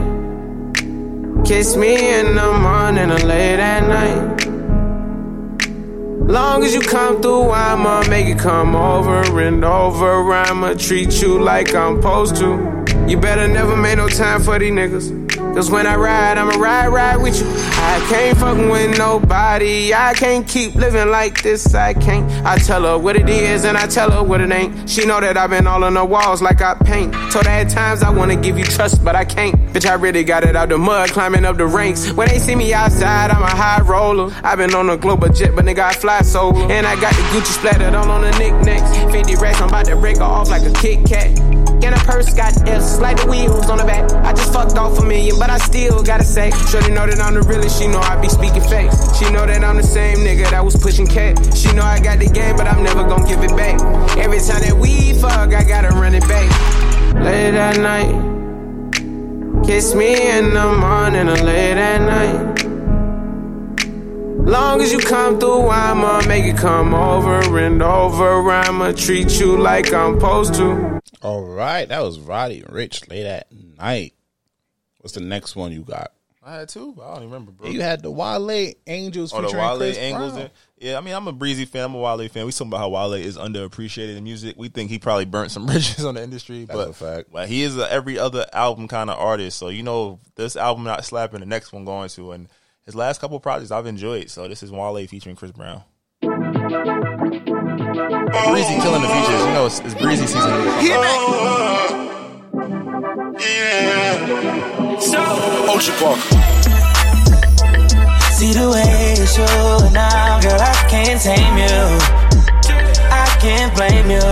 Kiss me in the morning or late at night. Long as you come through, I'ma make it come over and over. I'ma treat you like I'm supposed to. You better never make no time for these niggas, cause when I ride, I'ma ride, ride with you. I can't fucking with nobody. I can't keep living like this, I can't. I tell her what it is and I tell her what it ain't. She know that I've been all on the walls like I paint. Told her at times I wanna give you trust, but I can't. Bitch, I really got it out the mud, climbing up the ranks. When they see me outside, I'm a high roller. I been on a global jet, but nigga, I fly solo. And I got the Gucci splattered all on the knickknacks. fifty racks, I'm about to break her off like a Kit Kat. And a purse got F's, like the wheels on the back. I just fucked off a million, but I still gotta say. Shorty know that I'm the realest, she know I be speaking facts. She know that I'm the same nigga that was pushing cat. She know I got the game, but I'm never gonna give it back. Every time that we fuck, I gotta run it back. Late at night, kiss me in the morning or late at night. Long as you come through, I'ma make it come over and over. I'ma treat you like I'm supposed to. All right, that was Roddy Ricch, Late at Night. What's the next one you got? I had two, but I don't remember, bro. You had the Wale Angels featuring Chris Brown. Oh, the Wale Angels. Yeah, I mean, I'm a Breezy fan. I'm a Wale fan. We talking about how Wale is underappreciated in music. We think he probably burnt some bridges on the industry. That's but, a fact. But he is a every other album kind of artist. So, you know, this album not slapping, the next one going to. And his last couple projects I've enjoyed. So this is Wale featuring Chris Brown. Breezy killing the features. You know, it's, it's Breezy season. Hear me? Yeah. So, Ocean Park. See the way you show now, girl, I can't tame you. I can't blame you.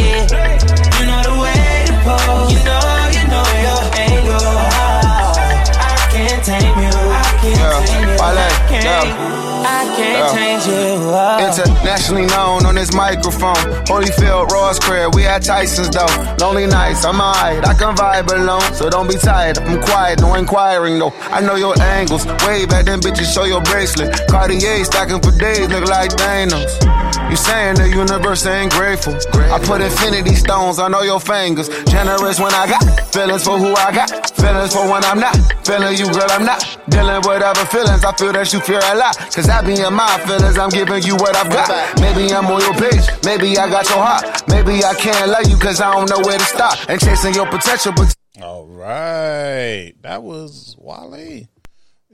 Yeah. You know the way to pose. You know, you know your angle. I can't tame you. I can't tame you. I can't. I can't uh, change you up. Internationally known on this microphone. Holyfield, Ross Craig, we had Tyson's though. Lonely nights, I'm alright, I can vibe alone. So don't be tired, I'm quiet, no inquiring though. I know your angles, way back then bitches show your bracelet. Cartier stacking for days, look like Thanos. You saying the universe ain't grateful. I put infinity stones on all your fingers. Generous when I got feelings for who I got. Feelings for when I'm not feeling you, girl, I'm not dealing with other feelings. I feel that you fear a lot, cause I be in my feelings, I'm giving you what I've got. Maybe I'm on your page, maybe I got your heart. Maybe I can't love you cause I don't know where to stop. And chasing your potential but- Alright, that was Wale.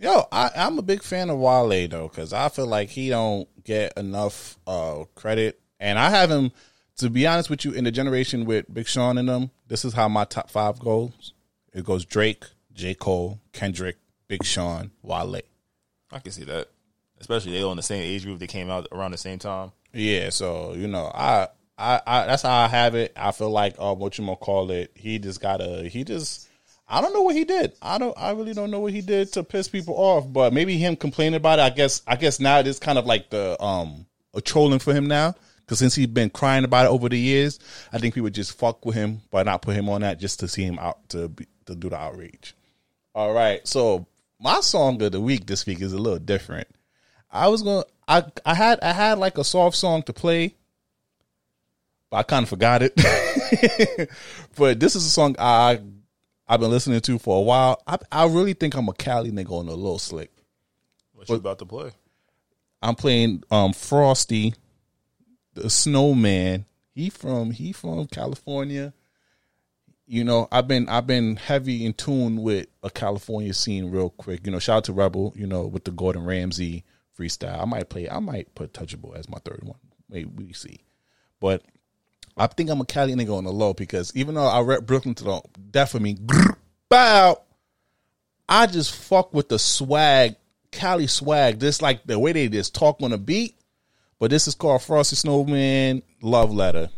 Yo, I, I'm a big fan of Wale though, cause I feel like he don't get enough uh, credit. And I have him, to be honest with you, in the generation with Big Sean and them. This is how my top five goes. It goes Drake, J. Cole, Kendrick, Big Sean, Wale. I can see that. Especially they on the same age group. They came out around the same time. Yeah, so, you know, I, I, I that's how I have it. I feel like, uh, what you gonna call it, he just got a, he just, I don't know what he did. I don't, I really don't know what he did to piss people off, but maybe him complaining about it, I guess, I guess now it is kind of like the, um, a trolling for him now. Because since he's been crying about it over the years, I think people just fuck with him by not put him on that just to see him out, to, be, to do the outrage. All right, so my song of the week this week is a little different. I was gonna, I, I had, I had like a soft song to play, but I kind of forgot it. But this is a song I, I've been listening to for a while. I, I really think I'm a Cali nigga on a little slick. What but you about to play? I'm playing um, Frosty, the Snowman. He from, he from California. You know, I've been I've been heavy in tune with a California scene real quick. You know, shout out to Rebel. You know, with the Gordon Ramsay freestyle. I might play, I might put Touchable as my third one. Maybe we see. But I think I'm a Cali nigga on the low because even though I rep Brooklyn to the death of me, bow, I just fuck with the swag, Cali swag. Just like the way they just talk on a beat. But this is called Frosty Snowman Love Letter.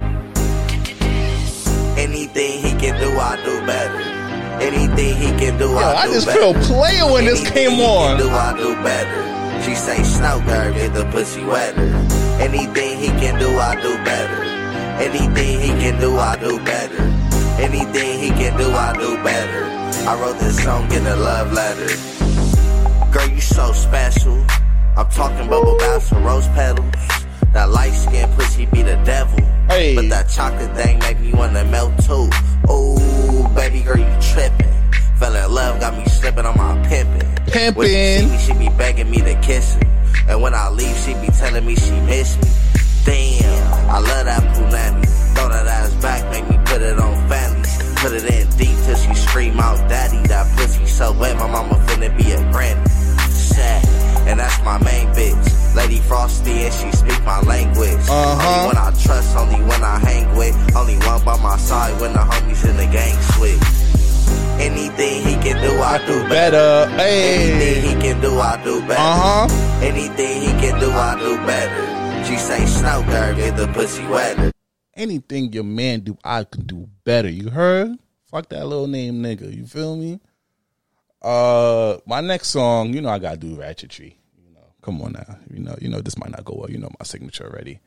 Anything he can do, I do better. Anything he can do, yo, I do better. I just better. Feel player when Anything this came on. Anything he can do, I do better. She say snow girl, get the pussy wetter. Anything he can do, I do better. Anything he can do, I do better. Anything he can do, I do better. I wrote this song in a love letter. Girl, you so special. I'm talking bubble baths and rose petals. That light-skinned pussy be the devil. Hey. But that chocolate thing make me want to melt too. Ooh, baby girl, you tripping. Fell in love, got me slipping on my pimping. Pimping. When she see me, she be begging me to kiss her. And when I leave, she be telling me she miss me. Damn, I love that punani. Throw that ass back, make me put it on families. Put it in deep till she scream out, daddy. That pussy so wet, my mama finna be a granny. Sad. And that's my main bitch, Lady Frosty, and she speak my language. Uh-huh. Only one I trust, only one I hang with, only one by my side when the homies in the gang switch. Anything he can do, I, I do better. better. Hey. Anything he can do, I do better. Uh-huh. Anything he can do, I do better. She say, snow girl, get the pussy wetter. Anything your man do, I can do better. You heard? Fuck that little name nigga. You feel me? Uh, my next song, you know, I gotta do ratchetry. You know, come on now, you know, you know, this might not go well. You know my signature already.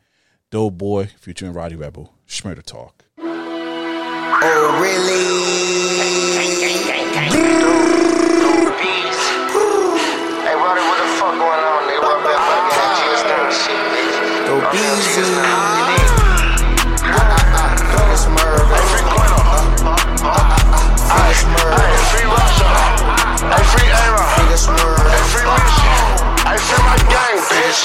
Doughboy, Future and Roddy Rebel, Schmurder Talk. Oh really? Hey Roddy, what the fuck going on? Nigga, what the fuck? Go busy. I I I I I free era, I free music, I free my gang, bitch.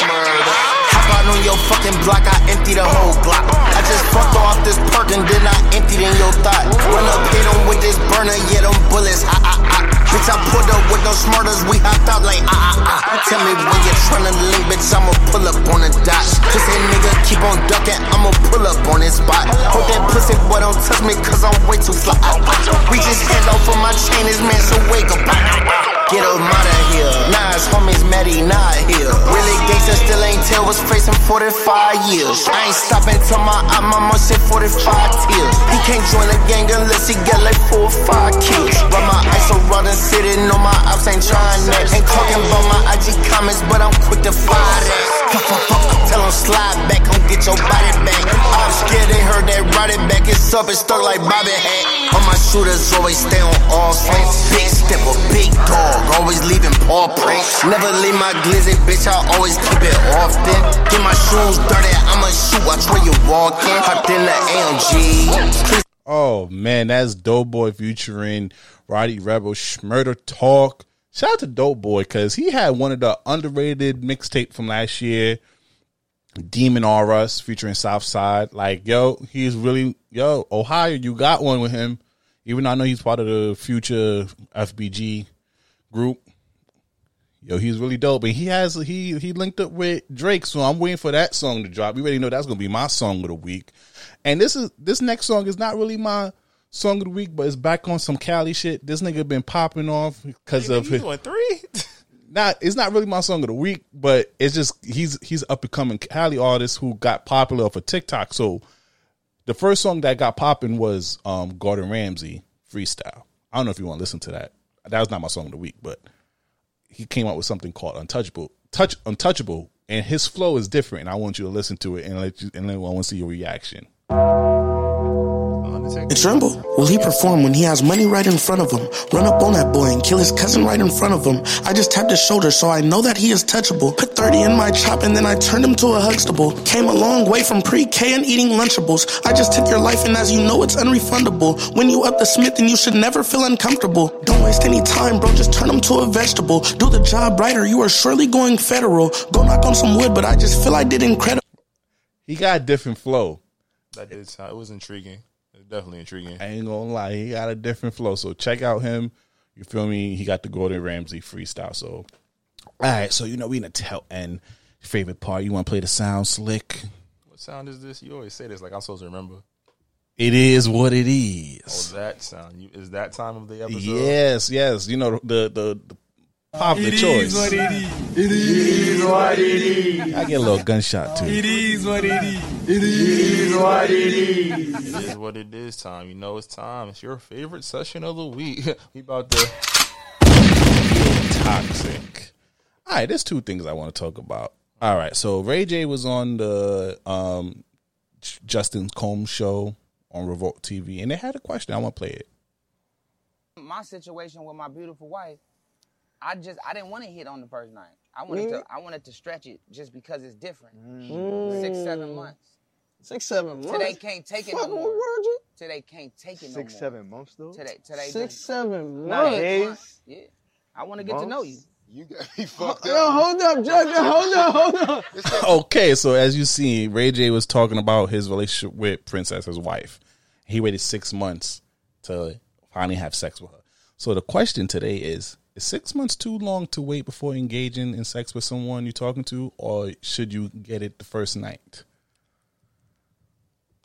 Hop out on your fucking block, I empty the whole block. I just fucked off this perk and then I emptied in your thought. Run up, hit em with this burner, yeah, them bullets, ah, ah, ah. Bitch, I pulled up with no smarters, we hopped out like, ah, ah, ah. Tell me when you're tryna link, bitch, I'ma pull up on the dot. Cause that nigga keep on ducking, I'ma pull up on his spot. Hold that pussy, boy, don't touch me, cause I'm way too fly. We just hand off on my chain, this man, so wake up. Get him out of here. Nas, homies, Maddie, not here. Really gangsta still ain't tell what's facing forty-five years. I ain't stopping till my eye, mama shit forty-five tears. He can't join the gang unless he get like four or five kills. Run my iso around and sitting on my ops, ain't trying that. Ain't talking about my I G comments, but I'm quick to fire that. Tell him slide back, come get your body back. I'm scared they heard that ride it back. It's up, it's stuck like Bobby hat. All my shooters always stay on all fronts. Big step or big dog, always leaving paw prints. Never leave my glizzy, bitch, I always keep it often. Get my shoes dirty, I'ma shoot, watch where you walk in. Hopped in the A M G. Oh, man, that's Doughboy featuring Roddy Rebel, Schmurder Talk. Shout out to Doughboy, because he had one of the underrated mixtape from last year, Demon R Us, featuring Southside. Like, yo, he's really, yo, Ohio, you got one with him. Even though I know he's part of the Future F B G group. Yo, he's really dope. And he has he he linked up with Drake, so I'm waiting for that song to drop. We already know that's gonna be my song of the week. And this is this next song is not really my song of the week, but it's back on some Cali shit. This nigga been popping off because hey, of his doing three. Not it's not really my song of the week, but it's just he's he's up and coming Cali artist who got popular for TikTok. So the first song that got popping was um, Gordon Ramsay Freestyle. I don't know if you want to listen to that. That was not my song of the week, but he came out with something called Untouchable, Touch Untouchable, and his flow is different. And I want you to listen to it and let you, and I want to see your reaction. And Tremble, will he perform when he has money right in front of him? Run up on that boy and kill his cousin right in front of him. I just tapped his shoulder so I know that he is touchable. Put thirty in my chop and then I turned him to a Huxtable. Came a long way from pre-K and eating Lunchables. I just took your life and as you know it's unrefundable. When you up the Smith and you should never feel uncomfortable. Don't waste any time, bro, just turn him to a vegetable. Do the job right or you are surely going federal. Go knock on some wood, but I just feel I did incredible. He got a different flow. That did sound, it was intriguing. Definitely intriguing. I ain't gonna lie, he got a different flow. So check out him. You feel me? He got the Gordon Ramsay Freestyle. So, all right. So you know we in the tail end. Favorite part? You want to play the sound slick? What sound is this? You always say this like I'm supposed to remember. It is what it is. Oh, that sound. You, is that time of the episode? Yes, yes. You know, the the, the popular it choice. It is what it is. It is what it is. I get a little gunshot, too. It is what it is. It is what it is. It is what it is time. You know it's time. It's your favorite session of the week. We about to... Toxic. All right, there's two things I want to talk about. All right, so Ray J was on the um, Justin Combs show on Revolt T V, and they had a question. I want to play it. My situation with my beautiful wife, I just I didn't want to hit on the first night. I wanted mm-hmm. to I wanted to stretch it just because it's different. Mm-hmm. Six seven months. Six seven months. Today can't take it no more. Today can't take it no more. Six seven months though. Today today. Six seven months. Yeah. I want to get months? to know you. You got me fucked up. No, hold up, Judge. Hold up, hold up. Okay, so as you see, Ray J was talking about his relationship with Princess, his wife. He waited six months to finally have sex with her. So the question today is, is six months too long to wait before engaging in sex with someone you're talking to, or should you get it the first night?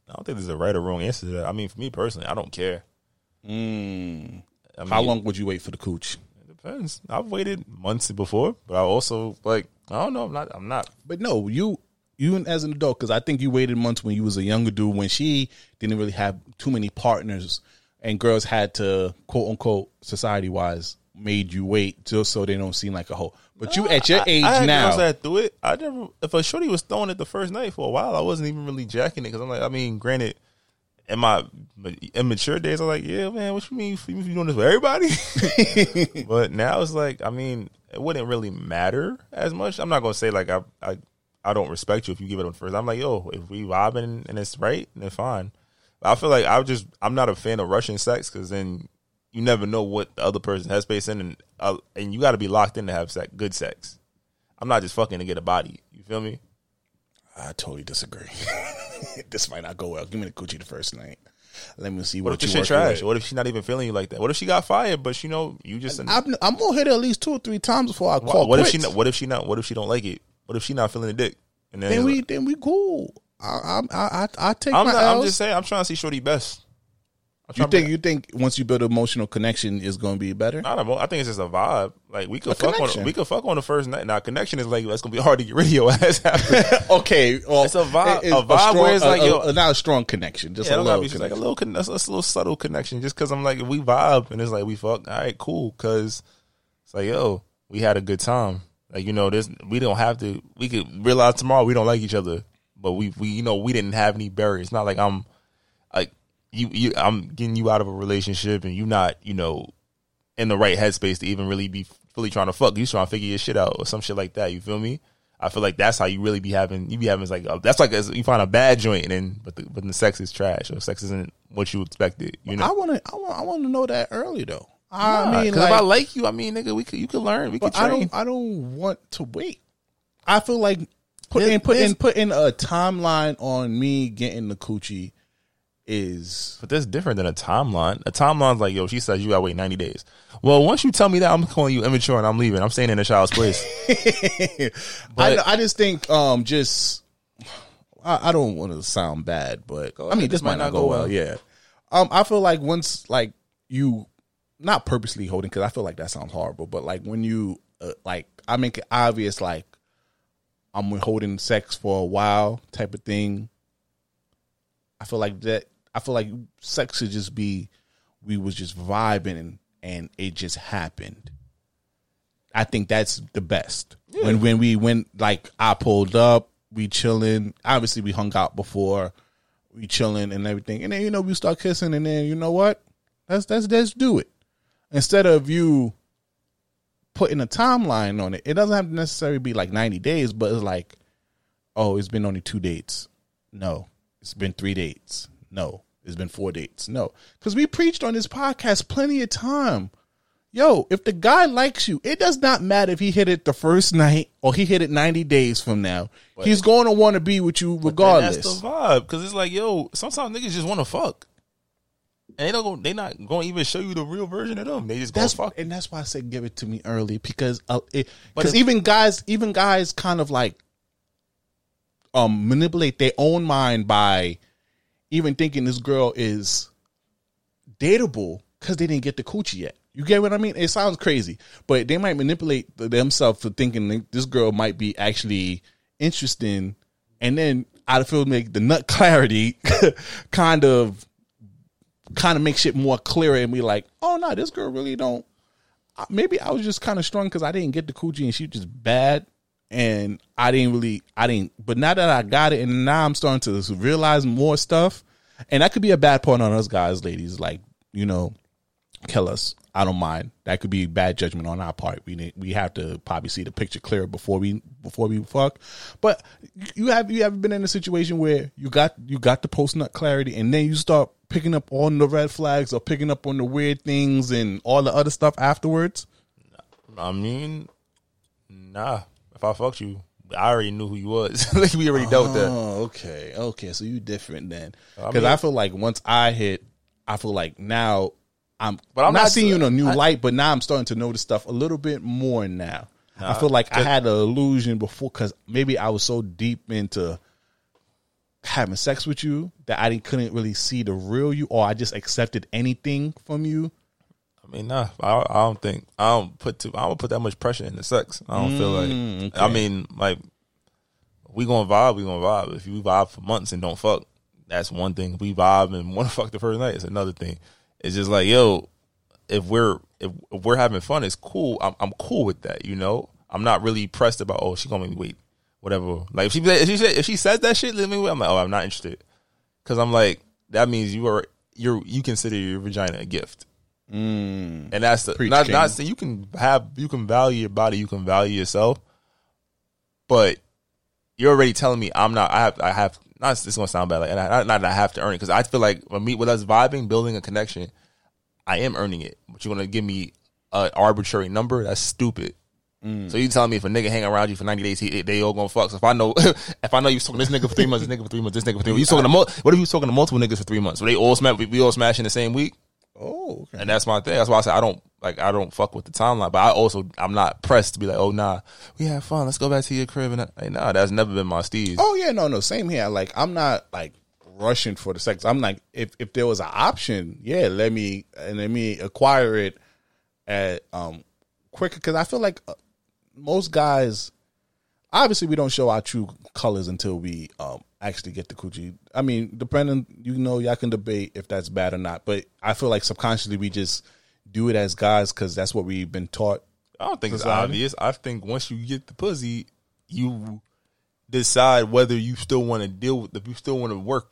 I don't think there's a right or wrong answer to that. I mean, for me personally, I don't care. Mm. I mean, how long would you wait for the cooch? Depends. I've waited months before, but I also like I don't know. I'm not. I'm not. But no, you, you as an adult, because I think you waited months when you was a younger dude when she didn't really have too many partners, and girls had to quote unquote society wise made you wait just so they don't seem like a hoe. But no, you at your I, age I, I now, I had through it. I never. If a shorty was throwing it the first night for a while, I wasn't even really jacking it because I'm like, I mean, granted. In my immature days, I'm like, yeah, man, what you mean? You doing this for everybody? But now it's like, I mean, it wouldn't really matter as much. I'm not going to say, like, I, I I don't respect you if you give it on first. I'm like, yo, if we vibing and it's right, then fine. But I feel like I just, I'm not a fan of rushing sex because then you never know what the other person has space in. And uh, and you got to be locked in to have sex, good sex. I'm not just fucking to get a body. You feel me? I totally disagree. This might not go well. Give me the coochie the first night. Let me see what, what if she trash. With. What if she's not even feeling you like that? What if she got fired? But you know, you just I'm, an, I'm gonna hit her at least two or three times before I call. What quits. if she? Not, what if she not? What if she don't like it? What if she not feeling the dick? And then, then we like, then we cool. I I I, I take. I'm, my not, I'm just saying. I'm trying to see shorty best. You think to, you think once you build an emotional connection is going to be better? Not a, I think it's just a vibe. Like we could a fuck connection. on we could fuck on the first night. Now connection is like that's going to be hard to get rid of your ass after. Okay, well, it's a vibe. It's a vibe a strong, where it's like a, yo, a, not a strong connection, just yeah, a little connection. Like a little con- that's a little subtle connection. Just because I'm like if we vibe and it's like we fuck. All right, cool. Because it's like yo, we had a good time. Like you know, this we don't have to. We could realize tomorrow we don't like each other, but we we you know we didn't have any barriers. It's not like I'm like. You, you, I'm getting you out of a relationship, and you not, you know, in the right headspace to even really be fully trying to fuck. You trying to figure your shit out or some shit like that. You feel me? I feel like that's how you really be having. You be having like a, that's like a, you find a bad joint, and then but the, but the sex is trash or sex isn't what you expected. You know, I want to, I want, I want to know that early though. I nah, mean, like, if I like you, I mean, nigga, we could, you could learn. We could train. I don't, I don't want to wait. I feel like putting, putting, putting a timeline on me getting the coochie. Is but that's different than a timeline. A timeline's like, yo, she says you gotta wait ninety days. Well, once you tell me that, I'm calling you immature and I'm leaving. I'm staying in a child's place. But, I, I just think, um, just I, I don't want to sound bad, but I mean, this, this might not go, go well. well. Yeah, um, I feel like once like you, not purposely holding, because I feel like that sounds horrible. But like when you, uh, like I make it obvious, like I'm holding sex for a while, type of thing. I feel like that. I feel like sex should just be, we was just vibing and, and it just happened. I think that's the best. Yeah. When when we went, like I pulled up, we chilling. Obviously, we hung out before, we chilling and everything. And then you know we start kissing, and then you know what? Let's let's let's do it. Instead of you putting a timeline on it, it doesn't have to necessarily be like ninety days, but it's like, oh, it's been only two dates. No, it's been three dates. No. It's been four dates. No. Because we preached on this podcast plenty of time. Yo, if the guy likes you, it does not matter if he hit it the first night or he hit it ninety days from now. But he's going to want to be with you regardless. That's the vibe. Because it's like, yo, sometimes niggas just want to fuck. And they don't, they're not going to even show you the real version of them. They just go fuck. And that's why I said give it to me early. Because uh, it, cause even guys, even guys kind of like um, manipulate their own mind by even thinking this girl is dateable because they didn't get the coochie yet. You get what I mean? It sounds crazy, but they might manipulate themselves for thinking this girl might be actually interesting, and then I feel make the nut clarity kind of kind of make shit more clearer and be like, oh no, this girl really don't. Maybe I was just kind of strong because I didn't get the coochie and she was just bad, and I didn't really, I didn't. But now that I got it, and now I'm starting to realize more stuff, and that could be a bad point on us guys, ladies. Like, you know, kill us. I don't mind. That could be bad judgment on our part. We need, we have to probably see the picture clearer before we before we fuck. But you have you haven't been in a situation where you got you got the post nut clarity, and then you start picking up on the red flags or picking up on the weird things and all the other stuff afterwards? I mean, nah. If I fucked you, I already knew who you was. Like, we already dealt with that. Oh, okay, okay. So you different then? Because I, mean, I feel like once I hit, I feel like now. I'm, but I'm not, not seeing you in a new I, light, but now I'm starting to notice stuff a little bit more now. Nah, I feel like I had an illusion before because maybe I was so deep into having sex with you that I didn't, couldn't really see the real you, or I just accepted anything from you. I mean, nah, I, I don't think I don't put too, I don't put that much pressure into sex. I don't mm, feel like okay. I mean, like we gonna vibe, we gonna vibe. If you vibe for months and don't fuck, that's one thing. If we vibe and want to fuck the first night, it's another thing. It's just like, yo, if we're if we're having fun, it's cool. I'm I'm cool with that, you know. I'm not really pressed about, oh, she gonna make me wait, whatever. Like if she if she if she says that shit, let me wait. I'm like, oh, I'm not interested, because I'm like, that means you are you you consider your vagina a gift, mm, and that's the, not not so you can have you can value your body, you can value yourself, but you're already telling me I'm not. I have I have. Not this is gonna sound bad, like, and I, not that I have to earn it, because I feel like when me with us vibing, building a connection, I am earning it. But you're gonna give me an arbitrary number? That's stupid. Mm. So you telling me if a nigga hang around you for ninety days, he, they all gonna fuck? So if I know, if I know you was talking to this nigga for three months, this nigga for three months, this nigga for three months, you talking to mul- what if you was talking to multiple niggas for three months? So they all smash, we, we all smash in the same week. Oh, okay. And that's my thing. That's why I said I don't like I don't fuck with the timeline, but I also I'm not pressed to be like, oh nah, we had fun, let's go back to your crib. And I, like, nah, that's never been my steez. Oh yeah, no, no, same here. Like I'm not like rushing for the sex. I'm like, if if there was an option, yeah, let me and let me acquire it at um quicker, because I feel like most guys, obviously we don't show our true colors until we um. actually get the coochie. I mean, depending, you know, y'all can debate if that's bad or not, but I feel like subconsciously we just do it as guys because that's what we've been taught. I don't think society. It's obvious. I think once you get the pussy, you decide whether you still want to deal with, if you still want to work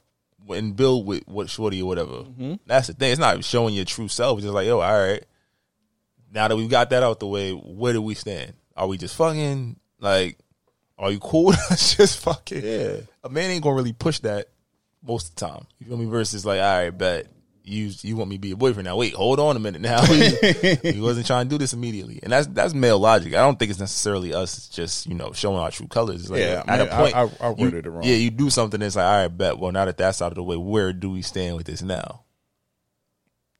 and build with what shorty or whatever. Mm-hmm. That's the thing. It's not showing your true self. It's just like, yo, all right, now that we got that out the way, where do we stand? Are we just fucking, like, are you cool? That's just fucking. Yeah. A man ain't gonna really push that most of the time. You feel me? Versus like, all right, bet you you want me to be your boyfriend now? Wait, hold on a minute now. He wasn't trying to do this immediately, and that's that's male logic. I don't think it's necessarily us just, you know, showing our true colors. It's like, yeah, at man, a point, I, I, I worded you, it wrong. Yeah, you do something that's like, all right, bet. Well, now that that's out of the way, where do we stand with this now?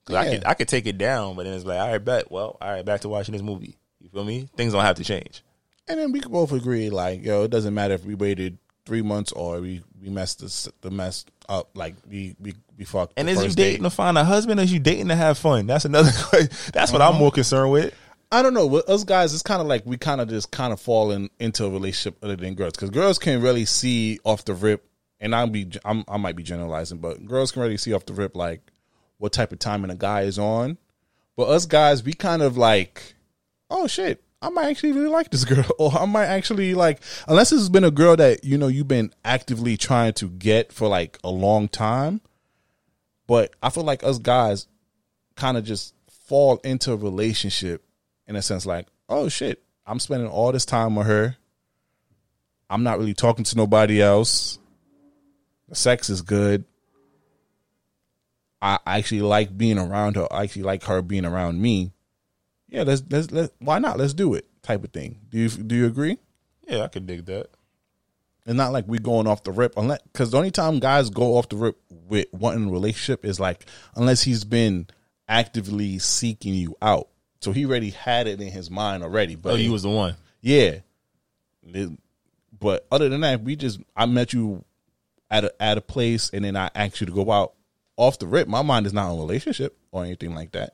Because yeah. I could I could take it down, but then it's like, all right, bet. Well, all right, back to watching this movie. You feel me? Things don't have to change. And then we can both agree, like, yo, it doesn't matter if we waited three months or we, we messed this, the mess up. Like, we, we, we fucked. And is you dating date. to find a husband, or is you dating to have fun? That's another question. That's what I'm more concerned with. I don't know. With us guys, it's kind of like we kind of just kind of fall in, into a relationship other than girls. Because girls can really see off the rip, and I'll be, I'm, I might be generalizing, but girls can really see off the rip, like, what type of timing a guy is on. But us guys, we kind of like, oh, shit. I might actually really like this girl, or I might actually like, unless it's been a girl that, you know, you've been actively trying to get for like a long time. But I feel like us guys kind of just fall into a relationship in a sense like, oh shit, I'm spending all this time with her. I'm not really talking to nobody else. The sex is good. I actually like being around her. I actually like her being around me. Yeah, let's, let's let's why not? Let's do it, type of thing. Do you do you agree? Yeah, I could dig that. It's not like we going off the rip, unless because the only time guys go off the rip with wanting a relationship is like unless he's been actively seeking you out, so he already had it in his mind already. But oh, he was the one. Yeah, But other than that, we just I met you at a, at a place, and then I asked you to go out. Off the rip, my mind is not on relationship or anything like that.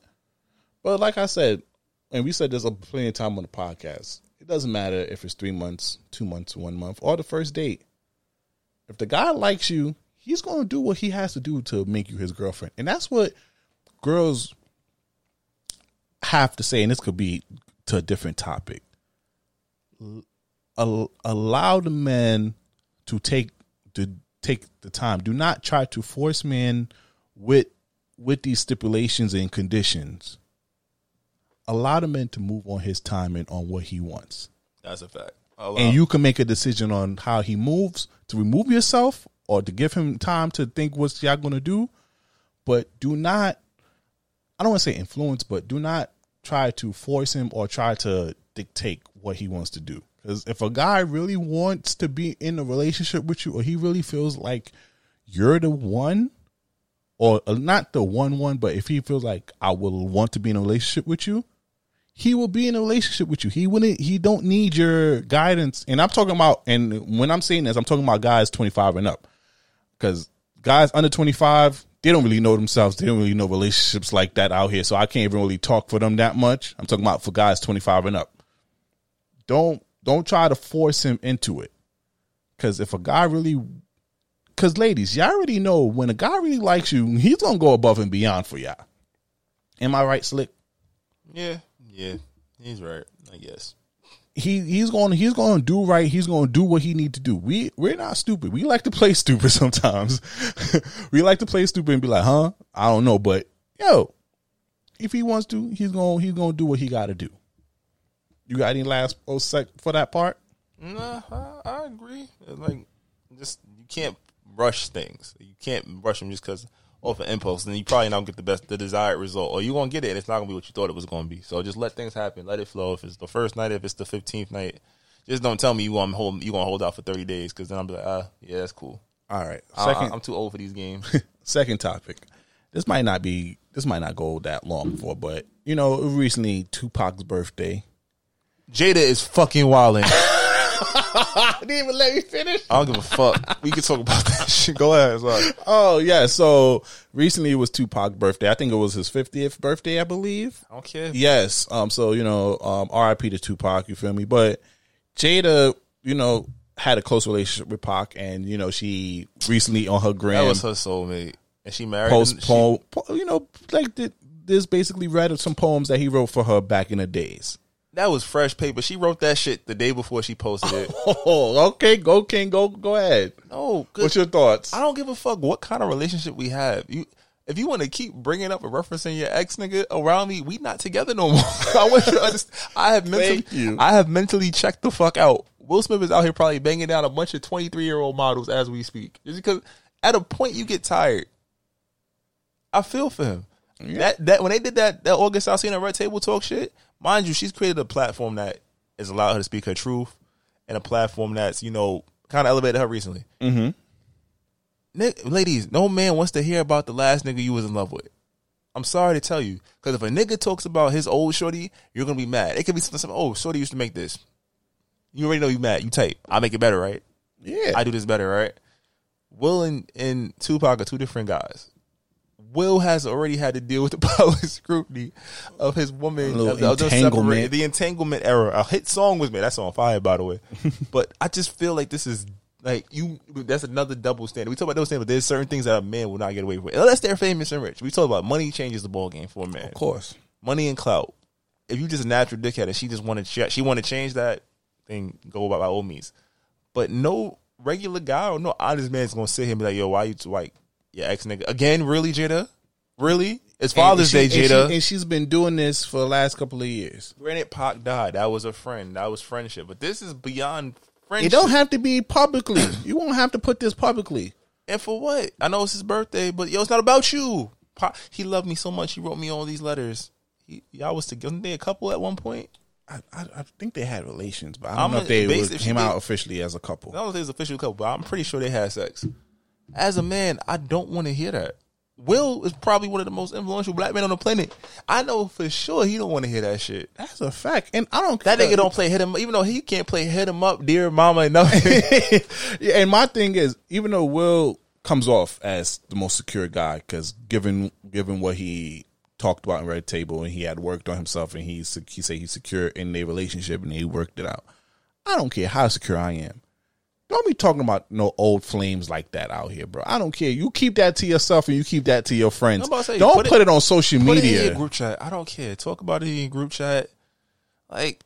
But like I said, and we said this plenty of time on the podcast, it doesn't matter if it's three months, two months, one month, or the first date. If the guy likes you, he's going to do what he has to do to make you his girlfriend. And that's what girls have to say, and this could be to a different topic. Allow the men to take the take the time. Do not try to force men with with these stipulations and conditions. Allow the man to move on his time and on what he wants. That's a fact. Allow. And you can make a decision on how he moves, to remove yourself or to give him time to think what y'all going to do. But do not, I don't want to say influence, but do not try to force him or try to dictate what he wants to do. Because if a guy really wants to be in a relationship with you, or he really feels like you're the one, or not the one one, but if he feels like I will want to be in a relationship with you, he will be in a relationship with you. He wouldn't. He don't need your guidance. And I'm talking about. And when I'm saying this, I'm talking about guys twenty-five and up, because guys under twenty-five, they don't really know themselves. They don't really know relationships like that out here. So I can't even really talk for them that much. I'm talking about for guys twenty-five and up. Don't don't try to force him into it, because if a guy really. Because, ladies, y'all already know when a guy really likes you, he's going to go above and beyond for y'all. Am I right, Slick? Yeah. Yeah. He's right, I guess. He He's going he's going to do right. He's going to do what he needs to do. We, we're not stupid. We like to play stupid sometimes. We like to play stupid and be like, huh? I don't know. But, yo, if he wants to, he's going he's gonna to do what he got to do. You got any last oh sec for that part? Nah, I, I agree. Like, just you can't. Rush things. You can't rush them just because off an impulse, and you probably not get the best, the desired result, or you gonna get it, and it's not gonna be what you thought it was gonna be. So just let things happen, let it flow. If it's the first night, if it's the fifteenth night, just don't tell me you gonna hold you gonna hold out for thirty days, because then I'm like, ah, yeah, that's cool. All right, second, I, I'm too old for these games. Second topic. This might not be. This might not go that long for, but you know, recently Tupac's birthday. Jada is fucking wilding. Didn't even let me finish. I don't give a fuck. We can talk about that shit. Go ahead. Sorry. Oh yeah. So recently it was Tupac's birthday. I think it was his fiftieth birthday, I believe. I don't care. Yes. Um. So you know, um. R I P to Tupac. You feel me? But Jada, you know, had a close relationship with Pac, and you know, she recently on her gram. That was her soulmate, and she married. Post poem. She, you know, like the, this basically read some poems that he wrote for her back in the days. That was fresh paper. She wrote that shit the day before she posted it. Oh, okay. Go, King. Go, go ahead. No. What's your thoughts? I don't give a fuck what kind of relationship we have. You, if you want to keep bringing up and referencing your ex nigga around me, we not together no more. I want you to understand. I have mentally, Thank you. I have mentally checked the fuck out. Will Smith is out here probably banging down a bunch of twenty-three-year-old models as we speak. Just because at a point you get tired. I feel for him. Yeah. That that when they did that that August Alsina Red Table Talk shit. Mind you, she's created a platform that has allowed her to speak her truth, and a platform that's, you know, kind of elevated her recently. Mm-hmm. Nick, ladies, no man wants to hear about the last nigga you was in love with. I'm sorry to tell you, because if a nigga talks about his old shorty, you're going to be mad. It could be something, something, oh, shorty used to make this. You already know you mad. You type, I make it better, right? Yeah. I do this better, right? Will and, and Tupac are two different guys. Will has already had to deal with the public scrutiny of his woman, the entanglement. the entanglement error. A hit song was made. That's on fire, by the way. But I just feel like this is like you. That's another double standard. We talk about double standard, but there's certain things that a man will not get away with unless they're famous and rich. We talk about money changes the ball game for a man, of course. Money and clout. If you just a natural dickhead and she just wanted she wanted to change that thing, go by by all means. But no regular guy or no honest man is gonna sit here and be like, "Yo, why you like?" Yeah, ex nigga again. Really, Jada? Really? It's Father's Day, Jada, and, she, and she's been doing this for the last couple of years. Granted, Pac died. That was a friend. That was friendship. But this is beyond friendship. It don't have to be publicly. You won't have to put this publicly. And for what? I know it's his birthday, but yo, it's not about you. Pac, he loved me so much. He wrote me all these letters. He, y'all was together. They a couple at one point. I, I, I think they had relations, but I don't I'm know if they was, if came did, out officially as a couple. I don't know if they was an official couple, but I'm pretty sure they had sex. As a man, I don't want to hear that. Will is probably one of the most influential black men on the planet. I know for sure he don't want to hear that shit. That's a fact. And I don't care. That nigga don't play Hit Him Up, even though he can't play Hit Him Up, Dear Mama, and nothing. Yeah, and my thing is, even though Will comes off as the most secure guy, because given given what he talked about in Red Table, and he had worked on himself, and he, he said he's secure in their relationship, and he worked it out. I don't care how secure I am. Don't be talking about no old flames like that out here, bro. I don't care. You keep that to yourself and you keep that to your friends. Say, don't put, put it, it on social put media. Put it in your group chat. I don't care. Talk about it in your group chat. Like,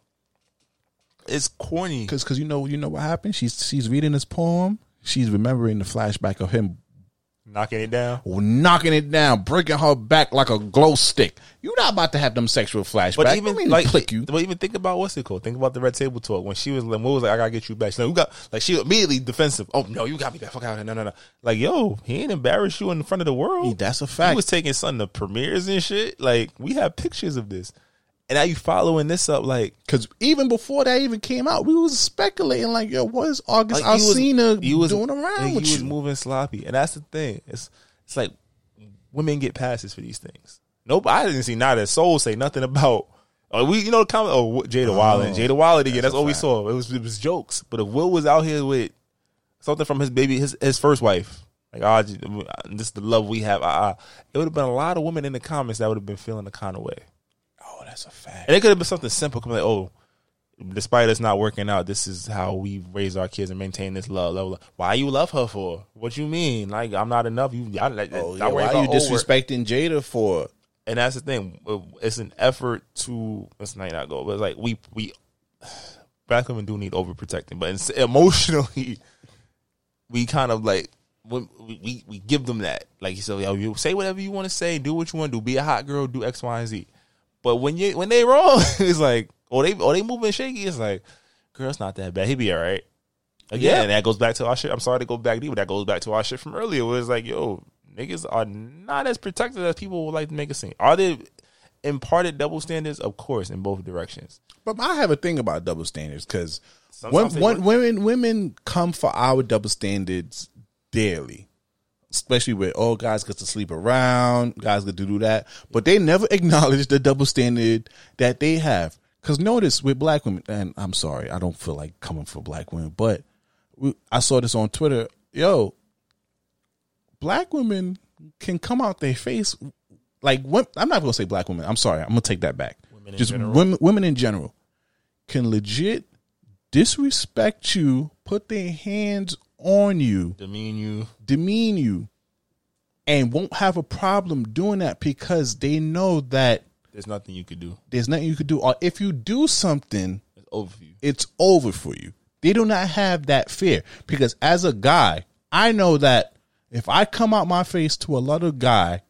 it's corny. Because cause you know you know what happened? She's she's reading this poem. She's remembering the flashback of him knocking it down. Knocking it down. Breaking her back like a glow stick. You're not about to have them sexual flashbacks. But even, mean, like, click you. But even think about what's it called? Think about the Red Table talk. When she was like, was like I gotta get you back. She like, you got, like, she immediately defensive. Oh, no, you got me back. Fuck out of here. No, no, no. Like, yo, he ain't embarrassed you in front of the world. Yeah, that's a fact. He was taking something to premieres and shit. Like, we have pictures of this. And now you following this up, like, because even before that even came out, we was speculating, like, yo, what is August like Alsina doing around with you? He was moving sloppy, and that's the thing. It's it's like women get passes for these things. Nope, I didn't see not a soul say nothing about. Uh, we, you know, the comment. Oh, Jada oh, Wiley, Jada Wiley again. That's, that's all we saw. It was it was jokes. But if Will was out here with something from his baby, his his first wife, like, ah, oh, this is the love we have. Ah, uh, it would have been a lot of women in the comments that would have been feeling the kind of way. That's a fact. And it could have been something simple. Like, oh, despite us not working out, this is how we raise our kids and maintain this love. love, love. Why you love her for? What you mean? Like, I'm not enough. You, I, oh, yeah, why are you disrespecting Jada for? And that's the thing. It's an effort to. It's not not go, but it's like we we black women do need overprotecting, but it's emotionally, we kind of like. We, we we give them that. Like, so yo, you say whatever you want to say, do what you want to do, be a hot girl, do X, Y, and Z. But when you when they roll, it's like, or they or they moving shaky, it's like, girl, it's not that bad. He be all right. Again, yeah. That goes back to our shit. I'm sorry to go back deep, but that goes back to our shit from earlier. Where it's like, yo, niggas are not as protected as people would like to make it seem. Are they imparted double standards? Of course, in both directions. But I have a thing about double standards because when, when, women women come for our double standards daily. Especially with, oh, guys get to sleep around, guys get to do that. But they never acknowledge the double standard that they have. Because notice with black women, and I'm sorry, I don't feel like coming for black women, but we, I saw this on Twitter. Yo, black women can come out their face. Like, when, I'm not going to say black women. I'm sorry. I'm going to take that back. Women in Just general. Women, women in general can legit disrespect you, put their hands on you, demean you, demean you, and won't have a problem doing that because they know that there's nothing you could do. There's nothing you could do, or if you do something, it's over for you. It's over for you. They do not have that fear because as a guy, I know that if I come out my face to a lot of guy,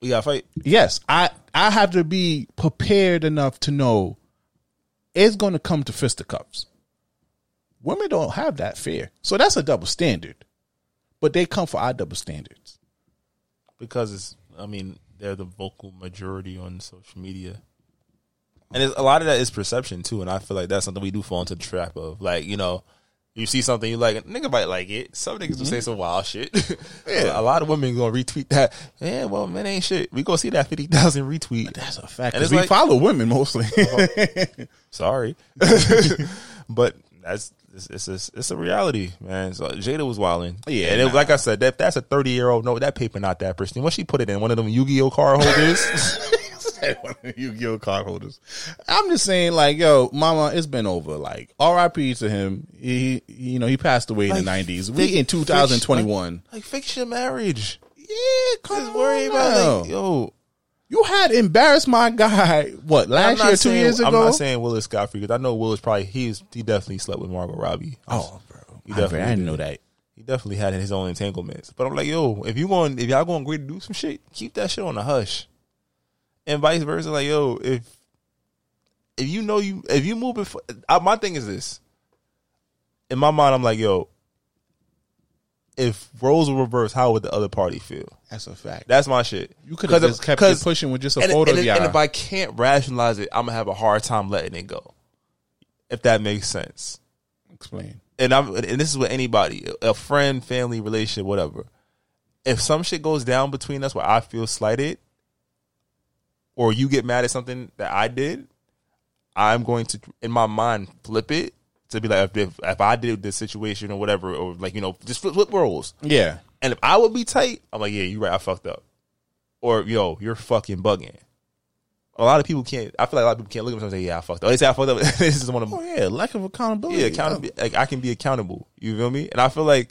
we gotta fight. Yes, I I have to be prepared enough to know it's going to come to fisticuffs. Women don't have that fear. So that's a double standard. But they come for our double standards. Because, it's, I mean, they're the vocal majority on social media. And it's, a lot of that is perception, too. And I feel like that's something we do fall into the trap of. Like, you know, you see something, you like, nigga might like it. Some niggas mm-hmm. will say some wild shit. Yeah. A lot of women going to retweet that. Yeah, well, men ain't shit. We going to see that fifty thousand retweet. But that's a fact. Because we like, follow women mostly. Oh, sorry. But that's... It's, it's it's it's a reality, man. So Jada was wilding, yeah. And it, nah. like I said, that that's a thirty year old. No, that paper not that pristine. What she put it in one of them Yu-Gi-Oh card holders. One of the Yu-Gi-Oh card holders. I'm just saying, like, yo, Mama, it's been over. Like, R I P to him. He, he you know, he passed away in like, the nineties. We in two thousand twenty-one. Fix, like, like fix your marriage. Yeah, come worry about like, yo. You had embarrassed my guy, what, last year, two saying, years ago? I'm not saying Willis Godfrey, because I know Willis probably, he's, he definitely slept with Margot Robbie. Oh, bro. He I, definitely, I didn't know that. He definitely had his own entanglements. But I'm like, yo, if you going, if y'all going to agree to do some shit, keep that shit on the hush. And vice versa, like, yo, if if you know you, if you move before, I, my thing is this. In my mind, I'm like, yo, if roles were reversed, how would the other party feel? That's a fact. That's my shit. You could have just kept it pushing with just a and, photo. And, and if I can't rationalize it, I'm gonna have a hard time letting it go. If that makes sense, explain. And I'm and this is with anybody, a friend, family, relationship, whatever. if some shit goes down between us where I feel slighted, or you get mad at something that I did, I'm going to, in my mind, flip it to be like, if if, if I did this situation or whatever, or like, you know, just flip, flip roles. Yeah. And if I would be tight, I'm like, yeah, you're right, I fucked up. Or, yo, you're fucking bugging. A lot of people can't, I feel like a lot of people can't look at themselves and say, yeah, I fucked up. They say I fucked up. This is one of them. Oh, yeah, lack of accountability. Yeah, accountability. Like, I can be accountable. You feel me? And I feel like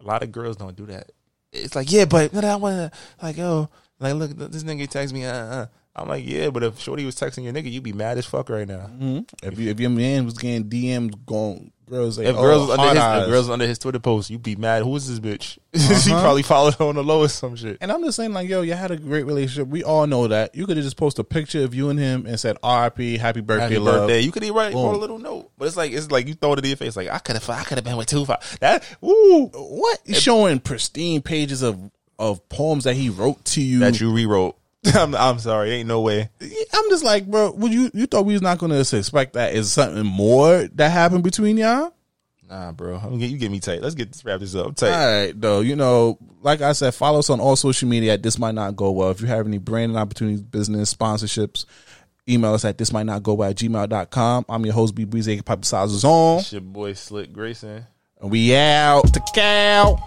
a lot of girls don't do that. It's like, yeah, but no, I want to, like, oh, like, look, this nigga text me, uh, uh. I'm like, yeah, but if Shorty was texting your nigga, you'd be mad as fuck right now. Mm-hmm. If you, if your man was getting D Ms going, girls like, if, oh, girls under his, if girls under his Twitter post, you'd be mad. Who is this bitch? Uh-huh. She probably followed her on the low or some shit. And I'm just saying, like, yo, you had a great relationship. We all know that. You could have just posted a picture of you and him and said, R I P, happy birthday, happy love. Birthday. You could even write for a little note. But it's like, it's like you throw it in your face. Like, I could have I could have been with two five. That, woo. What? If, showing pristine pages of, of poems that he wrote to you. That you rewrote. I'm, I'm sorry, ain't no way. I'm just like, bro, would you you thought we was not gonna suspect that is something more that happened between y'all? Nah, bro, I'm get, you get me tight. Let's get this, wrap this up tight. All right, though, you know, like I said, follow us on all social media at This Might Not Go Well. If you have any branding opportunities, business sponsorships, email us at this might not go well at gmail dot com. I'm your host, B Breeze, aka Pop Sizes on. It's your boy Slick Grayson, and we out to cow.